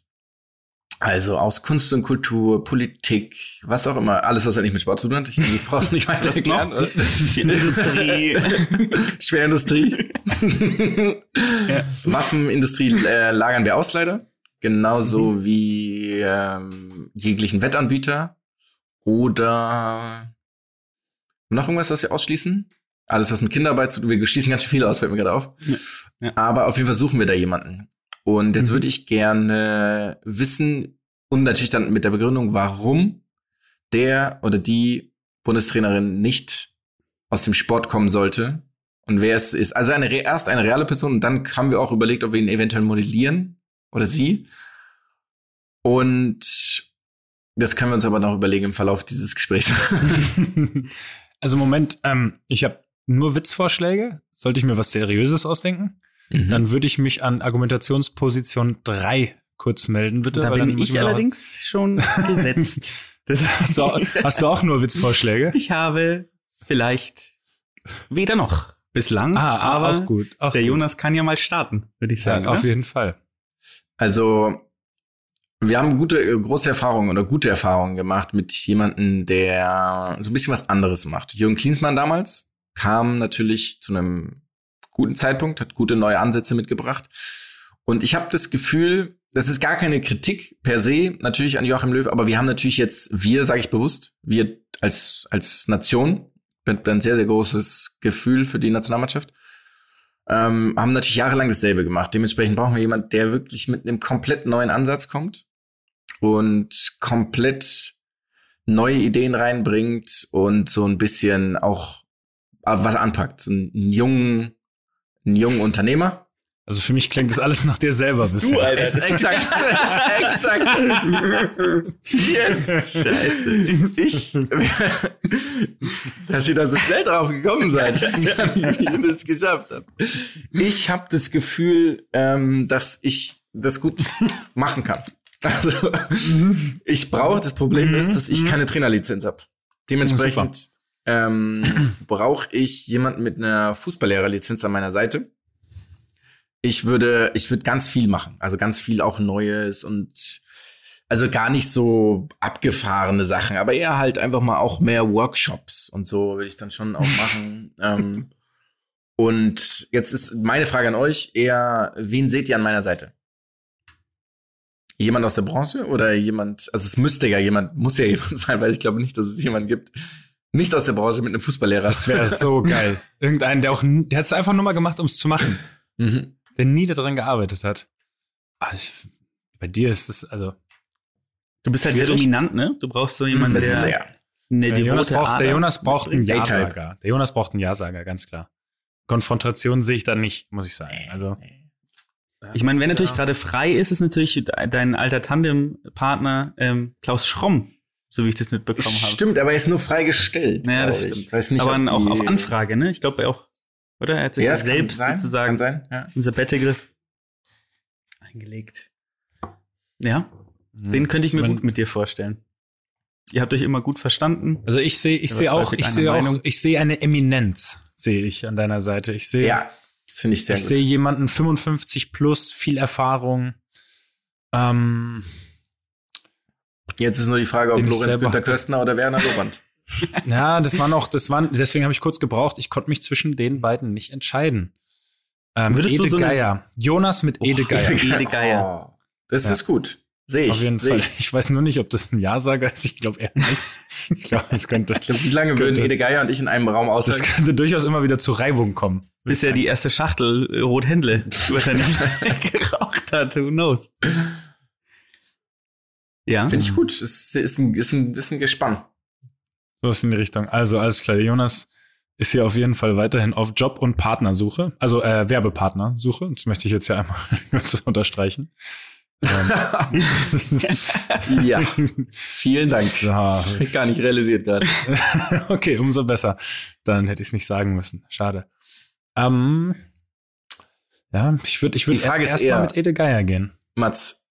Also aus Kunst und Kultur, Politik, was auch immer. Alles, was halt nicht mit Sport zu tun hat. Ich brauche es nicht weiter erklären. Schwerindustrie. Ja. Waffenindustrie lagern wir aus, leider. Genauso wie jeglichen Wettanbieter. Oder noch irgendwas, was wir ausschließen. Alles, was mit Kinderarbeit zu tun hat. Wir schließen ganz schön viele aus, fällt mir gerade auf. Ja. Aber auf jeden Fall suchen wir da jemanden. Und jetzt würde ich gerne wissen, und natürlich dann mit der Begründung, warum der oder die Bundestrainerin nicht aus dem Sport kommen sollte und wer es ist. Also erst eine reale Person, und dann haben wir auch überlegt, ob wir ihn eventuell modellieren oder sie. Und das können wir uns aber noch überlegen im Verlauf dieses Gesprächs. Also Moment, ich habe nur Witzvorschläge. Sollte ich mir was Seriöses ausdenken? Dann würde ich mich an Argumentationsposition 3 kurz melden, bitte. Da weil bin dann ich allerdings schon gesetzt. Hast du auch nur Witzvorschläge? Ich habe vielleicht weder noch bislang, aber auch gut, auch der gut. Jonas kann ja mal starten, würde ich sagen. Ja, auf jeden Fall. Also wir haben gute Erfahrungen gemacht mit jemandem, der so ein bisschen was anderes macht. Jürgen Klinsmann damals kam natürlich zu einem guten Zeitpunkt, hat gute neue Ansätze mitgebracht. Und ich habe das Gefühl, das ist gar keine Kritik per se, natürlich an Joachim Löw, aber wir haben natürlich jetzt, sage ich bewusst, wir als Nation, mit ein sehr, sehr großes Gefühl für die Nationalmannschaft, haben natürlich jahrelang dasselbe gemacht. Dementsprechend brauchen wir jemanden, der wirklich mit einem komplett neuen Ansatz kommt und komplett neue Ideen reinbringt und so ein bisschen auch was anpackt. So einen jungen Unternehmer. Also für mich klingt das alles nach dir selber bisher. Du, Alter. Exakt. Yes. Scheiße. Dass ihr da so schnell drauf gekommen seid. Ich weiß gar nicht, wie ihr das geschafft habt. Ich habe das Gefühl, dass ich das gut machen kann. Also ich brauche, das Problem ist, dass ich keine Trainerlizenz habe. Dementsprechend brauche ich jemanden mit einer Fußballlehrerlizenz an meiner Seite. Ich würde ganz viel machen, also ganz viel auch Neues und also gar nicht so abgefahrene Sachen, aber eher halt einfach mal auch mehr Workshops und so will ich dann schon auch machen. Und jetzt ist meine Frage an euch eher, wen seht ihr an meiner Seite? Jemand aus der Branche oder jemand, also es muss ja jemand sein, weil ich glaube nicht, dass es jemanden gibt, nicht aus der Branche mit einem Fußballlehrer. Das wäre so geil. Irgendeinen, der hat es einfach nur mal gemacht, um es zu machen. Der nie daran gearbeitet hat. Bei dir ist es, also... Du bist halt sehr dominant, ne? Du brauchst so jemanden, der Jonas braucht einen Ja-Sager. Der Jonas braucht einen Ja-Sager, ganz klar. Konfrontation sehe ich da nicht, muss ich sagen. Also... Ich meine, wenn natürlich gerade frei ist, ist natürlich dein alter Tandempartner Klaus Schromm, so wie ich das mitbekommen habe. Stimmt, aber er ist nur freigestellt. Naja, das stimmt. Weiß nicht, aber auch auf Anfrage, ne? Ich glaube, er hat sich selbst sozusagen ins Sabbatical eingelegt. Ja, den könnte ich mir gut mit dir vorstellen. Ihr habt euch immer gut verstanden. Also ich sehe eine Eminenz, sehe ich an deiner Seite. Ich sehe, ja, das finde ich sehr gut. Ich sehe jemanden 55 plus, viel Erfahrung. Jetzt ist nur die Frage, ob Lorenz Günter Köstner oder Werner Loband. Ja, deswegen habe ich kurz gebraucht. Ich konnte mich zwischen den beiden nicht entscheiden. Ede Geier. Jonas mit Ede Geier. Ede Geier. Oh, das ist gut. Sehe ich. Auf jeden Fall. Ich weiß nur nicht, ob das ein Ja-Sager ist. Ich glaube eher nicht. Ich glaube, es könnte. Wie lange würden Ede Geier und ich in einem Raum aushalten? Das könnte durchaus immer wieder zu Reibung kommen. Bis er die erste Schachtel Rothändle wahrscheinlich geraucht hat. Who knows? Ja. Finde ich gut. Es ist ein Gespann. So ist in die Richtung. Also, alles klar. Jonas ist hier auf jeden Fall weiterhin auf Job- und Partnersuche. Also, Werbepartnersuche. Das möchte ich jetzt ja einmal unterstreichen. Ja. Vielen Dank. Ja. Gar nicht realisiert gerade. Okay, umso besser. Dann hätte ich es nicht sagen müssen. Schade. Ja, ich würde erstmal mit Ede Geier gehen. Mats,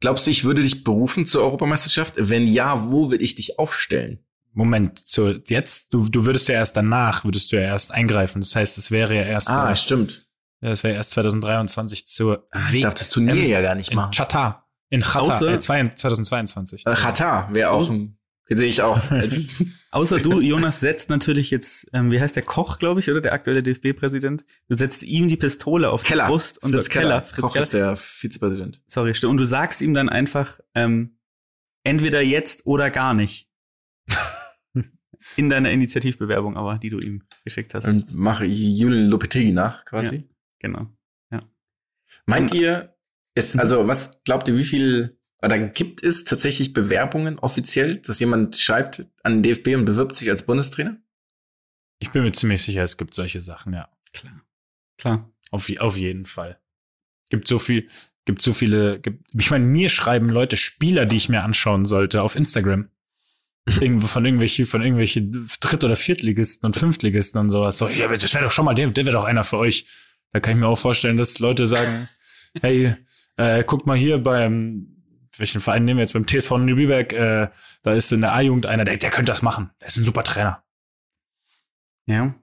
glaubst du, ich würde dich berufen zur Europameisterschaft? Wenn ja, wo würde ich dich aufstellen? Moment, du würdest ja erst danach, eingreifen. Das heißt, es wäre ja erst. Ah, stimmt. Ja, das wäre erst 2023 zur WM. Ich darf das Turnier ja gar nicht machen. In Katar, 2022. Katar wäre auch ein, sehe ich auch. Außer du, Jonas, setzt natürlich jetzt, wie heißt der, Koch, glaube ich, oder der aktuelle DFB-Präsident? Du setzt ihm die Pistole auf die Brust. Und Fritz Keller ist der Vizepräsident. Sorry, und du sagst ihm dann einfach, entweder jetzt oder gar nicht. In deiner Initiativbewerbung aber, die du ihm geschickt hast. Und mache Julian Lopetegui nach, quasi. Ja, genau, ja. Meint ihr, was glaubt ihr, wie viel, oder gibt es tatsächlich Bewerbungen offiziell, dass jemand schreibt an den DFB und bewirbt sich als Bundestrainer? Ich bin mir ziemlich sicher, es gibt solche Sachen, ja. Klar. Auf jeden Fall. Ich meine, mir schreiben Leute Spieler, die ich mir anschauen sollte, auf Instagram. Von irgendwelche Dritt- oder Viertligisten und Fünftligisten und sowas. So, ja, das wäre doch schon mal der wäre doch einer für euch. Da kann ich mir auch vorstellen, dass Leute sagen, hey, guckt mal hier welchen Verein nehmen wir jetzt? Beim TSV Lübeck, da ist in der A-Jugend einer, der könnte das machen. Der ist ein super Trainer. Ja.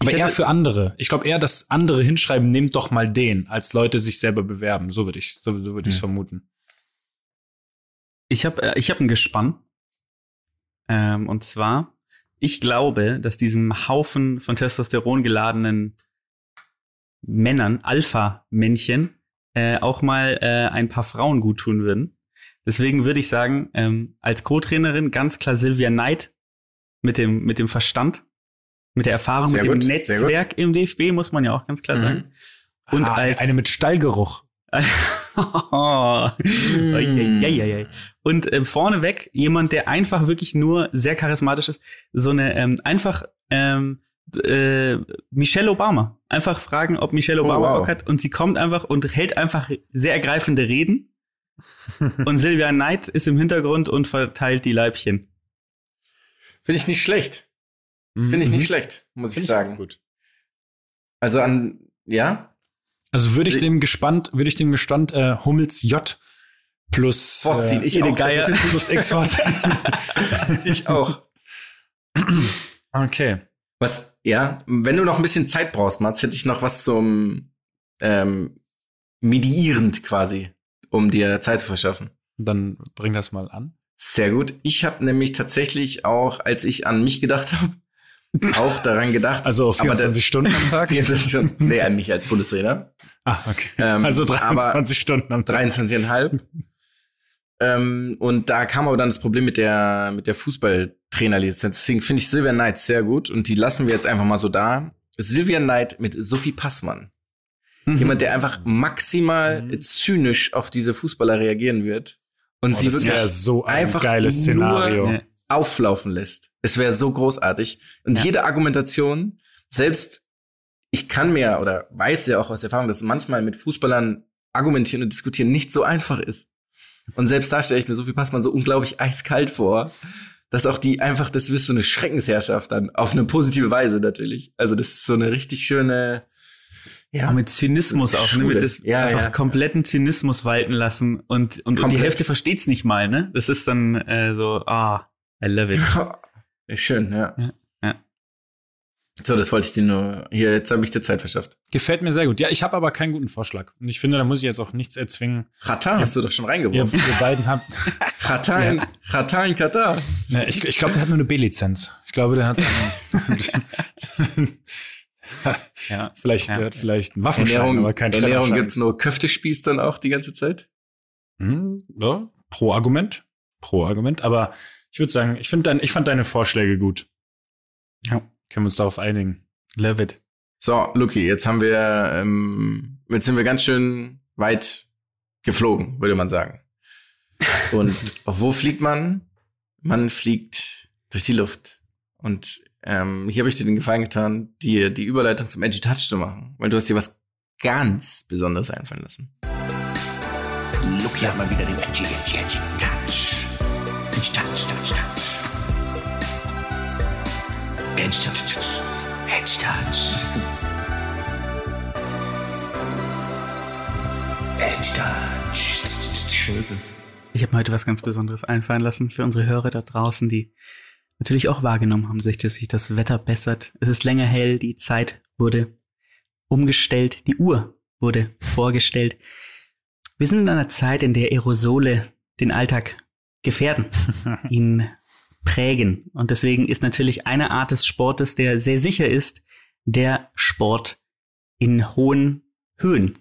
Aber eher für andere. Ich glaube eher, dass andere hinschreiben, nehmt doch mal den, als Leute sich selber bewerben. So würde ich vermuten. Ich hab ein Gespann. Und zwar, ich glaube, dass diesem Haufen von Testosteron geladenen Männern, Alpha-Männchen, auch mal ein paar Frauen gut tun würden. Deswegen würde ich sagen, als Co-Trainerin ganz klar Silvia Neid mit dem Verstand, mit der Erfahrung, sehr mit gut, dem Netzwerk im DFB, muss man ja auch ganz klar sagen. Und als eine mit Stallgeruch. Und vorneweg jemand, der einfach wirklich nur sehr charismatisch ist, so eine Michelle Obama. Einfach fragen, ob Michelle Obama Bock hat, und sie kommt einfach und hält einfach sehr ergreifende Reden und Silvia Neid ist im Hintergrund und verteilt die Leibchen. Finde ich nicht schlecht, muss ich sagen. Gut. Also Also würde ich dem Gestand Hummels J plus vorziehen. Ich Ede Geier plus X vorziehen. Ich auch. Okay. Wenn du noch ein bisschen Zeit brauchst, Mats, hätte ich noch was zum medierend quasi, um dir Zeit zu verschaffen. Dann bring das mal an. Sehr gut. Ich habe nämlich tatsächlich auch, als ich an mich gedacht habe, auch daran gedacht. Also 24 Stunden am Tag? 24 Stunden, nee, nicht als Bundestrainer. Ah, okay. Also 23 Stunden am Tag. 23,5. Und da kam aber dann das Problem mit der Fußballtrainerlizenz. Deswegen finde ich Silvia Neid sehr gut. Und die lassen wir jetzt einfach mal so da. Silvia Neid mit Sophie Passmann. Jemand, der einfach maximal zynisch auf diese Fußballer reagieren wird. Und sie wirklich so einfach ein geiles Szenario. Nur auflaufen lässt. Es wäre so großartig. Und jede Argumentation, selbst ich kann mir oder weiß ja auch aus Erfahrung, dass manchmal mit Fußballern argumentieren und diskutieren nicht so einfach ist. Und selbst da stelle ich mir Sophie Passmann so unglaublich eiskalt vor, dass auch die einfach, das ist so eine Schreckensherrschaft dann, auf eine positive Weise natürlich. Also das ist so eine richtig schöne, Ja. Auch mit Zynismus auch, Schule. Ne? Mit das einfach kompletten Zynismus walten lassen und die Hälfte versteht's nicht mal, ne? Das ist dann I love it. Ist schön, ja. So, das wollte ich dir nur, hier, jetzt habe ich dir Zeit verschafft. Gefällt mir sehr gut. Ja, ich habe aber keinen guten Vorschlag. Und ich finde, da muss ich jetzt auch nichts erzwingen. Ratar hast du doch schon reingeworfen. Ihr beiden habt... Ratar in Katar. Ja, ich glaube, der hat nur eine B-Lizenz. Ich glaube, der hat... Ja, vielleicht ein Waffenschein, aber kein Trefferschein. Ernährung gibt's nur Köftespieß dann auch die ganze Zeit? Ja, pro Argument. Aber ich würde sagen, ich fand deine Vorschläge gut. Ja, können wir uns darauf einigen. Love it. So, Lucky, jetzt sind wir ganz schön weit geflogen, würde man sagen. Und wo fliegt man? Man fliegt durch die Luft. Und hier habe ich dir den Gefallen getan, dir die Überleitung zum Edgy Touch zu machen, weil du hast dir was ganz Besonderes einfallen lassen. Lucky hat mal wieder den Edgy Touch. Edgy Touch. Ich habe mir heute was ganz Besonderes einfallen lassen für unsere Hörer da draußen, die natürlich auch wahrgenommen haben sich, dass sich das Wetter bessert. Es ist länger hell, die Zeit wurde umgestellt, die Uhr wurde vorgestellt. Wir sind in einer Zeit, in der Aerosole den Alltag gefährden, ihn prägen. Und deswegen ist natürlich eine Art des Sportes, der sehr sicher ist, der Sport in hohen Höhen.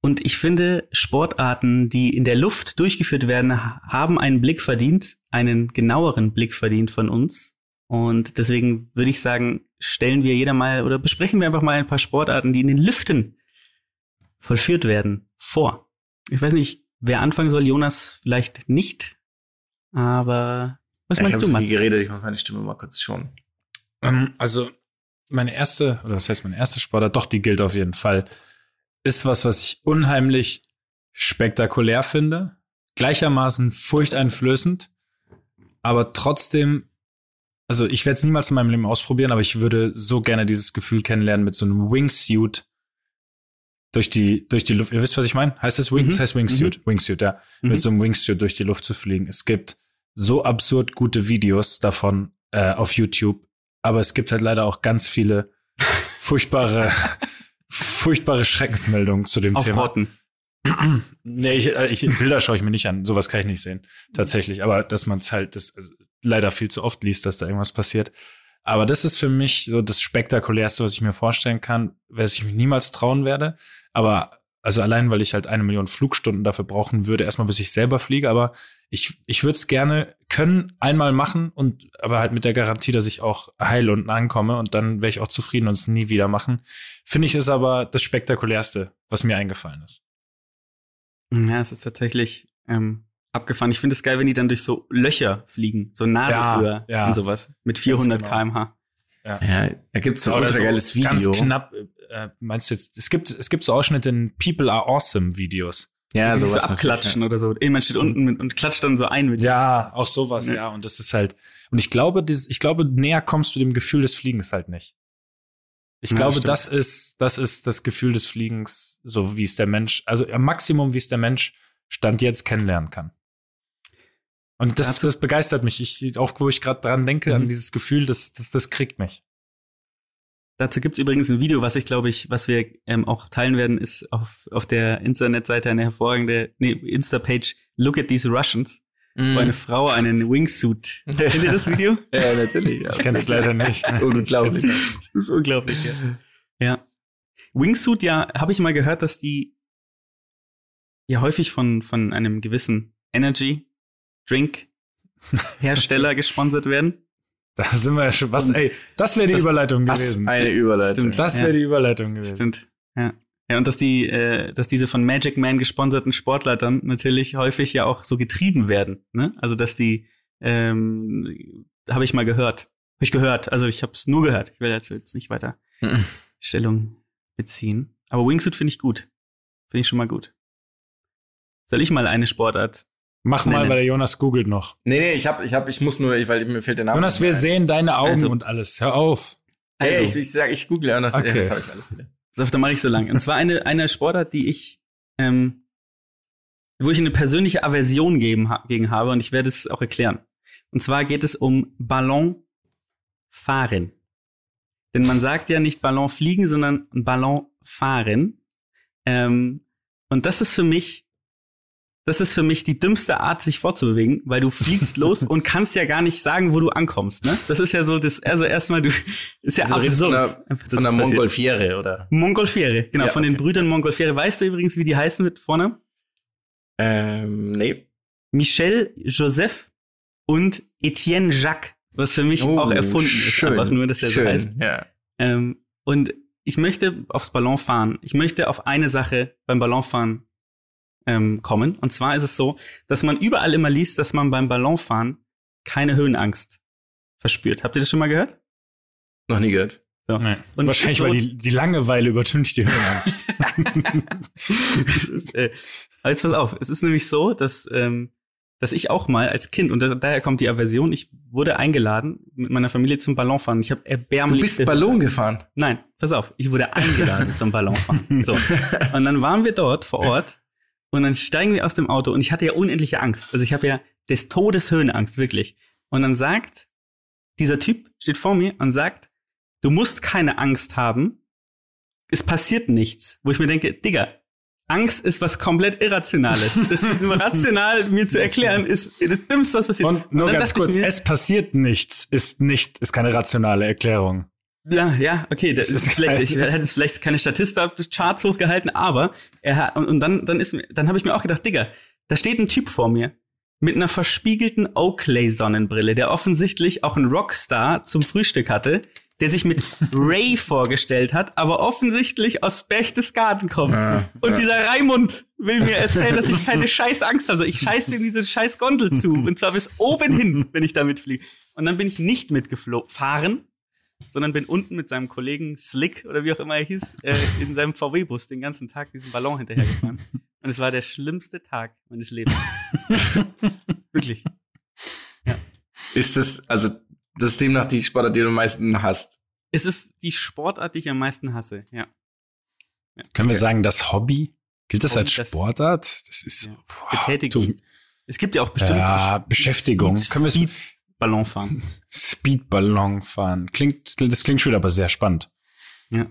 Und ich finde, Sportarten, die in der Luft durchgeführt werden, haben einen genaueren Blick verdient von uns. Und deswegen würde ich sagen, besprechen wir einfach mal ein paar Sportarten, die in den Lüften vollführt werden, vor. Ich weiß nicht, wer anfangen soll, Jonas vielleicht nicht, aber was meinst du, Mats? Ich habe so viel geredet, ich muss meine Stimme mal kurz schonen. Also meine erste Sportart, doch, die gilt auf jeden Fall, ist was ich unheimlich spektakulär finde, gleichermaßen furchteinflößend, aber trotzdem, also ich werde es niemals in meinem Leben ausprobieren, aber ich würde so gerne dieses Gefühl kennenlernen, mit so einem Wingsuit durch die Luft, ihr wisst, was ich meine? Heißt das Wing? Mhm. Das heißt Wingsuit. Mhm. Wingsuit, ja. Mhm. Mit so einem Wingsuit durch die Luft zu fliegen. Es gibt so absurd gute Videos davon auf YouTube, aber es gibt halt leider auch ganz viele furchtbare Schreckensmeldungen zu dem Thema. Rotten. Nee, Bilder schaue ich mir nicht an. Sowas kann ich nicht sehen. Tatsächlich. Aber dass man es halt leider viel zu oft liest, dass da irgendwas passiert. Aber das ist für mich so das Spektakulärste, was ich mir vorstellen kann, was ich mich niemals trauen werde. Aber also allein, weil ich halt 1 Million Flugstunden dafür brauchen würde, erstmal bis ich selber fliege. Aber ich würde es gerne einmal machen, und aber halt mit der Garantie, dass ich auch heil unten ankomme, und dann wäre ich auch zufrieden und es nie wieder machen. Finde ich, ist aber das Spektakulärste, was mir eingefallen ist. Ja, es ist tatsächlich abgefahren. Ich finde es geil, wenn die dann durch so Löcher fliegen, so Nadelöhr und sowas mit 400 genau. km/h. Ja, da gibt es so ein ultrageiles Video. Ganz knapp, meinst du jetzt, es gibt so Ausschnitte in People Are Awesome Videos. Ja, sowas. So abklatschen oder so. Jemand steht unten und klatscht dann so ein. Mit ja, auch sowas, ja. Und das ist halt, und ich glaube, näher kommst du dem Gefühl des Fliegens halt nicht. Ich glaube, das ist das Gefühl des Fliegens, so wie es der Mensch, also am Maximum, wie es der Mensch Stand jetzt kennenlernen kann. Und das begeistert mich. Auch wo ich gerade dran denke, an dieses Gefühl, das kriegt mich. Dazu gibt es übrigens ein Video, was was wir auch teilen werden, ist auf der Internetseite eine hervorragende Insta-Page, Look at These Russians, wo eine Frau einen Wingsuit. Kennt ihr das Video? Ja, natürlich. Ja. Ich kenne es leider nicht. Ne? Unglaublich. Das ist unglaublich, ja. Wingsuit, habe ich mal gehört, dass die ja häufig von einem gewissen Energy-Drink-Hersteller gesponsert werden. Da sind wir ja schon. Das wäre die Überleitung gewesen. Eine Überleitung. Stimmt, das wäre die Überleitung gewesen. Stimmt. Ja, und dass diese von Magic Man gesponserten Sportler dann natürlich häufig ja auch so getrieben werden. Ne? Also dass die, habe ich mal gehört. Habe ich gehört. Also ich habe es nur gehört. Ich will dazu jetzt nicht weiter Stellung beziehen. Aber Wingsuit finde ich gut. Finde ich schon mal gut. Soll ich mal eine Sportart? Mach mal, weil der Jonas googelt noch. Nee, weil mir fehlt der Name. Jonas, wir sehen deine Augen und alles. Hör auf. Hey, ich google, Jonas. Okay. Jetzt habe ich alles wieder. Dann mache ich so lang. Und zwar eine Sportart, die ich, wo ich eine persönliche Aversion gegen habe, und ich werde es auch erklären. Und zwar geht es um Ballonfahren. Denn man sagt ja nicht Ballon fliegen, sondern Ballon fahren. Und das ist für mich die dümmste Art, sich vorzubewegen, weil du fliegst los und kannst ja gar nicht sagen, wo du ankommst, ne? Das ist ja so, erstmal, du, ist ja absurd. Von der Montgolfiere, oder? Montgolfiere, genau, ja, von den Brüdern Montgolfiere. Weißt du übrigens, wie die heißen mit vorne? Nee. Michel, Joseph und Etienne Jacques, was für mich auch erfunden schön, ist, einfach nur, dass der schön, so heißt. Ja. Und ich möchte aufs Ballon fahren. Ich möchte auf eine Sache beim Ballonfahren kommen. Und zwar ist es so, dass man überall immer liest, dass man beim Ballonfahren keine Höhenangst verspürt. Habt ihr das schon mal gehört? Noch nie gehört. So. Nee. Und wahrscheinlich, so, weil die Langeweile übertüncht die Höhenangst. Aber jetzt pass auf, es ist nämlich so, dass ich auch mal als Kind, und daher kommt die Aversion, ich wurde eingeladen mit meiner Familie zum Ballonfahren. Ich habe erbärmlich. Du bist Ballon gefahren? Nein, pass auf, ich wurde eingeladen zum Ballonfahren. So. Und dann waren wir dort vor Ort. Und dann steigen wir aus dem Auto und ich hatte ja unendliche Angst. Also ich habe ja des Todes Höhenangst, wirklich. Und dann sagt, dieser Typ steht vor mir und sagt, du musst keine Angst haben, es passiert nichts. Wo ich mir denke, Digga, Angst ist was komplett Irrationales. Das mit dem rational mir zu erklären, ist das Dümmste, was passiert. Und nur ganz kurz, es passiert nichts, ist keine rationale Erklärung. Ja, okay, ich hätte vielleicht keine Statistik-Charts hochgehalten, aber dann habe ich mir auch gedacht, Digga, da steht ein Typ vor mir mit einer verspiegelten Oakley-Sonnenbrille, der offensichtlich auch einen Rockstar zum Frühstück hatte, der sich mit Ray vorgestellt hat, aber offensichtlich aus Berchtesgaden kommt. Ja, und dieser Raimund will mir erzählen, dass ich keine Scheißangst habe. Also ich scheiß dir diese scheiß Gondel zu, und zwar bis oben hin, wenn ich da mitfliege. Und dann bin ich nicht mitgefahren, sondern bin unten mit seinem Kollegen Slick, oder wie auch immer er hieß, in seinem VW-Bus den ganzen Tag diesen Ballon hinterhergefahren. Und es war der schlimmste Tag meines Lebens. Wirklich. Ja. Ist das, also, das ist demnach die Sportart, die du am meisten hasst? Es ist die Sportart, die ich am meisten hasse, ja. Können wir sagen, das Hobby? Gilt das als Sportart? Das ist Betätigung. Es gibt ja auch bestimmt Beschäftigung. Können wir Ballon fahren. Speedballon fahren. Das klingt schon aber sehr spannend. Ja.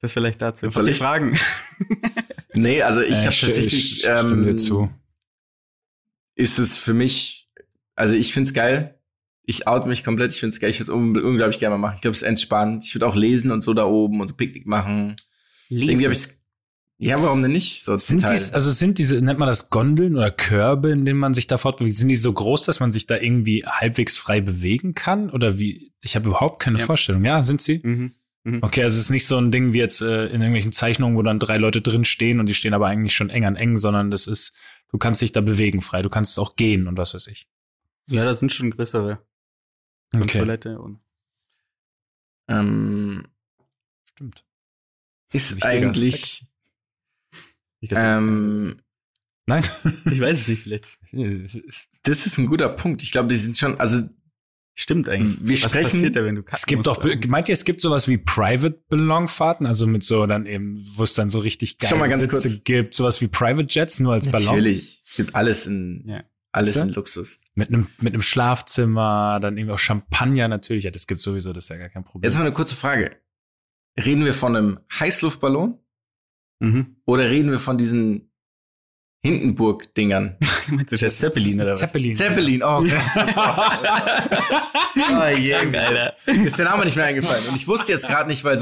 Das vielleicht dazu. Soll ich fragen? Nee, also ich habe tatsächlich. Stimme dir zu. Ist es für mich, also ich find's geil. Ich out mich komplett. Ich find's geil. Ich würde es unglaublich gerne mal machen. Ich glaube, es ist entspannt. Ich würde auch lesen und so da oben und so Picknick machen. Lesen? Irgendwie habe ich's. Ja, warum denn nicht? So sind diese, nennt man das Gondeln oder Körbe, in denen man sich da fortbewegt, sind die so groß, dass man sich da irgendwie halbwegs frei bewegen kann? Oder wie? Ich habe überhaupt keine Vorstellung. Ja, sind sie? Mhm. Mhm. Okay, also es ist nicht so ein Ding wie jetzt in irgendwelchen Zeichnungen, wo dann 3 Leute drin stehen und die stehen aber eigentlich schon eng an eng, sondern das ist, du kannst dich da bewegen frei, du kannst auch gehen und was weiß ich. Ja, da sind schon größere. Okay. Toilette und stimmt. Ist eigentlich Aspekt. Nein, ich weiß es nicht, vielleicht. Das ist ein guter Punkt. Ich glaube, die sind schon, also. Stimmt eigentlich. Was passiert da, wenn du kacken es gibt musst, doch, meint ihr, es gibt sowas wie Private Ballonfahrten? Also mit so dann eben, wo es dann so richtig geil gibt, sowas wie Private Jets, nur als Ballon? Natürlich. Es gibt alles in Luxus. Mit einem Schlafzimmer, dann irgendwie auch Champagner natürlich. Ja, das gibt's sowieso, das ist ja gar kein Problem. Jetzt mal eine kurze Frage. Reden wir von einem Heißluftballon? Mhm. Oder reden wir von diesen Hindenburg-Dingern? Meinst du das Zeppelin oder was? Zeppelin, oh Gott. Oh je, Alter. Ist der Name nicht mehr eingefallen. Und ich wusste jetzt gerade nicht, weil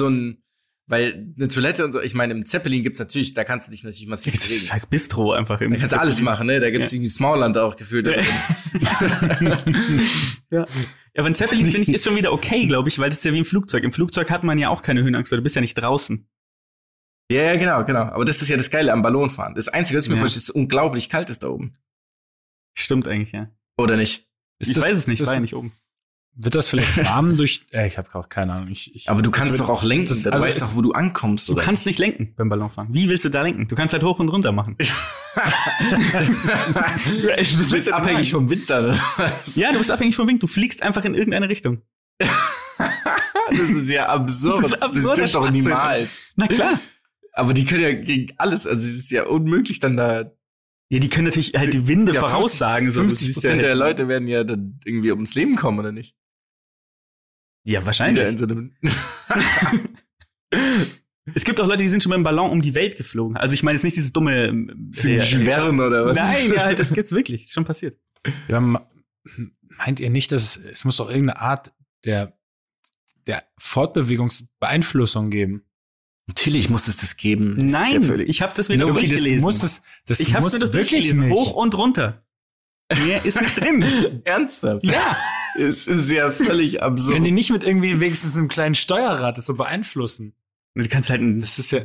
eine Toilette und so, ich meine, im Zeppelin gibt's natürlich, da kannst du dich natürlich massiv bewegen. Scheiß Bistro einfach. Da kannst du alles machen, ne? Da gibt's irgendwie Smallland auch gefühlt. Ja. Aber ein Zeppelin, finde ich, ist schon wieder okay, glaube ich, weil das ist ja wie ein Flugzeug. Im Flugzeug hat man ja auch keine Höhenangst, weil du bist ja nicht draußen. Ja, genau. Aber das ist ja das Geile am Ballonfahren. Das Einzige, was ich mir vorstelle, ist, dass es unglaublich kalt ist da oben. Stimmt eigentlich, ja. Oder nicht? Ich weiß es nicht, ich war ja nicht oben. Wird das vielleicht warm durch... ich habe auch keine Ahnung. Aber du kannst doch auch lenken. Du weißt doch, wo du ankommst. Du kannst nicht lenken beim Ballonfahren. Wie willst du da lenken? Du kannst halt hoch und runter machen. Du bist abhängig vom Wind dann. Ja, du bist abhängig vom Wind. Du fliegst einfach in irgendeine Richtung. Das ist ja absurd. Das stimmt doch niemals. Na klar. Aber die können ja gegen alles, also es ist ja unmöglich dann da. Ja, die können natürlich halt die Winde voraussagen. 50% der Leute werden ja dann irgendwie ums Leben kommen, oder nicht? Ja, wahrscheinlich. Es gibt auch Leute, die sind schon mit dem Ballon um die Welt geflogen. Also ich meine jetzt nicht dieses dumme Schwärmen oder was. Nein, ja, das gibt's wirklich. Das ist schon passiert. Ja, meint ihr nicht, dass es muss doch irgendeine Art der Fortbewegungsbeeinflussung geben? Natürlich muss es das geben. Das Nein, ja ich habe das mir durchgelesen. Ich habe es mir durchgelesen. Hoch und runter. Mehr ist nicht drin. Ernsthaft? Ja. Es ist ja völlig absurd. Wenn die nicht mit irgendwie wenigstens einem kleinen Steuerrad das so beeinflussen. Du kannst halt das ist ja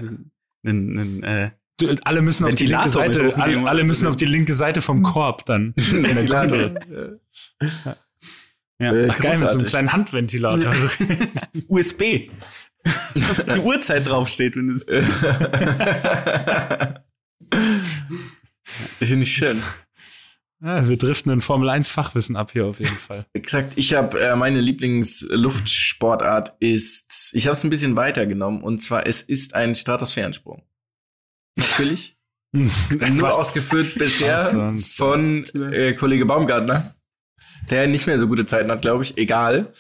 alle müssen auf die linke Seite, alle müssen auf die linke Seite vom Korb dann. Ja, ach, geil, mit so einem kleinen Handventilator. USB. Die Uhrzeit draufsteht, wenn es. Finde ich schön. Ja, wir driften in Formel-1-Fachwissen ab hier auf jeden Fall. Exakt. Ich habe meine Lieblingsluftsportart ist, ich habe es ein bisschen weitergenommen, und zwar es ist ein Stratosphärensprung. Natürlich. Nur ausgeführt bisher von Kollege Baumgartner, der nicht mehr so gute Zeiten hat, glaube ich. Egal.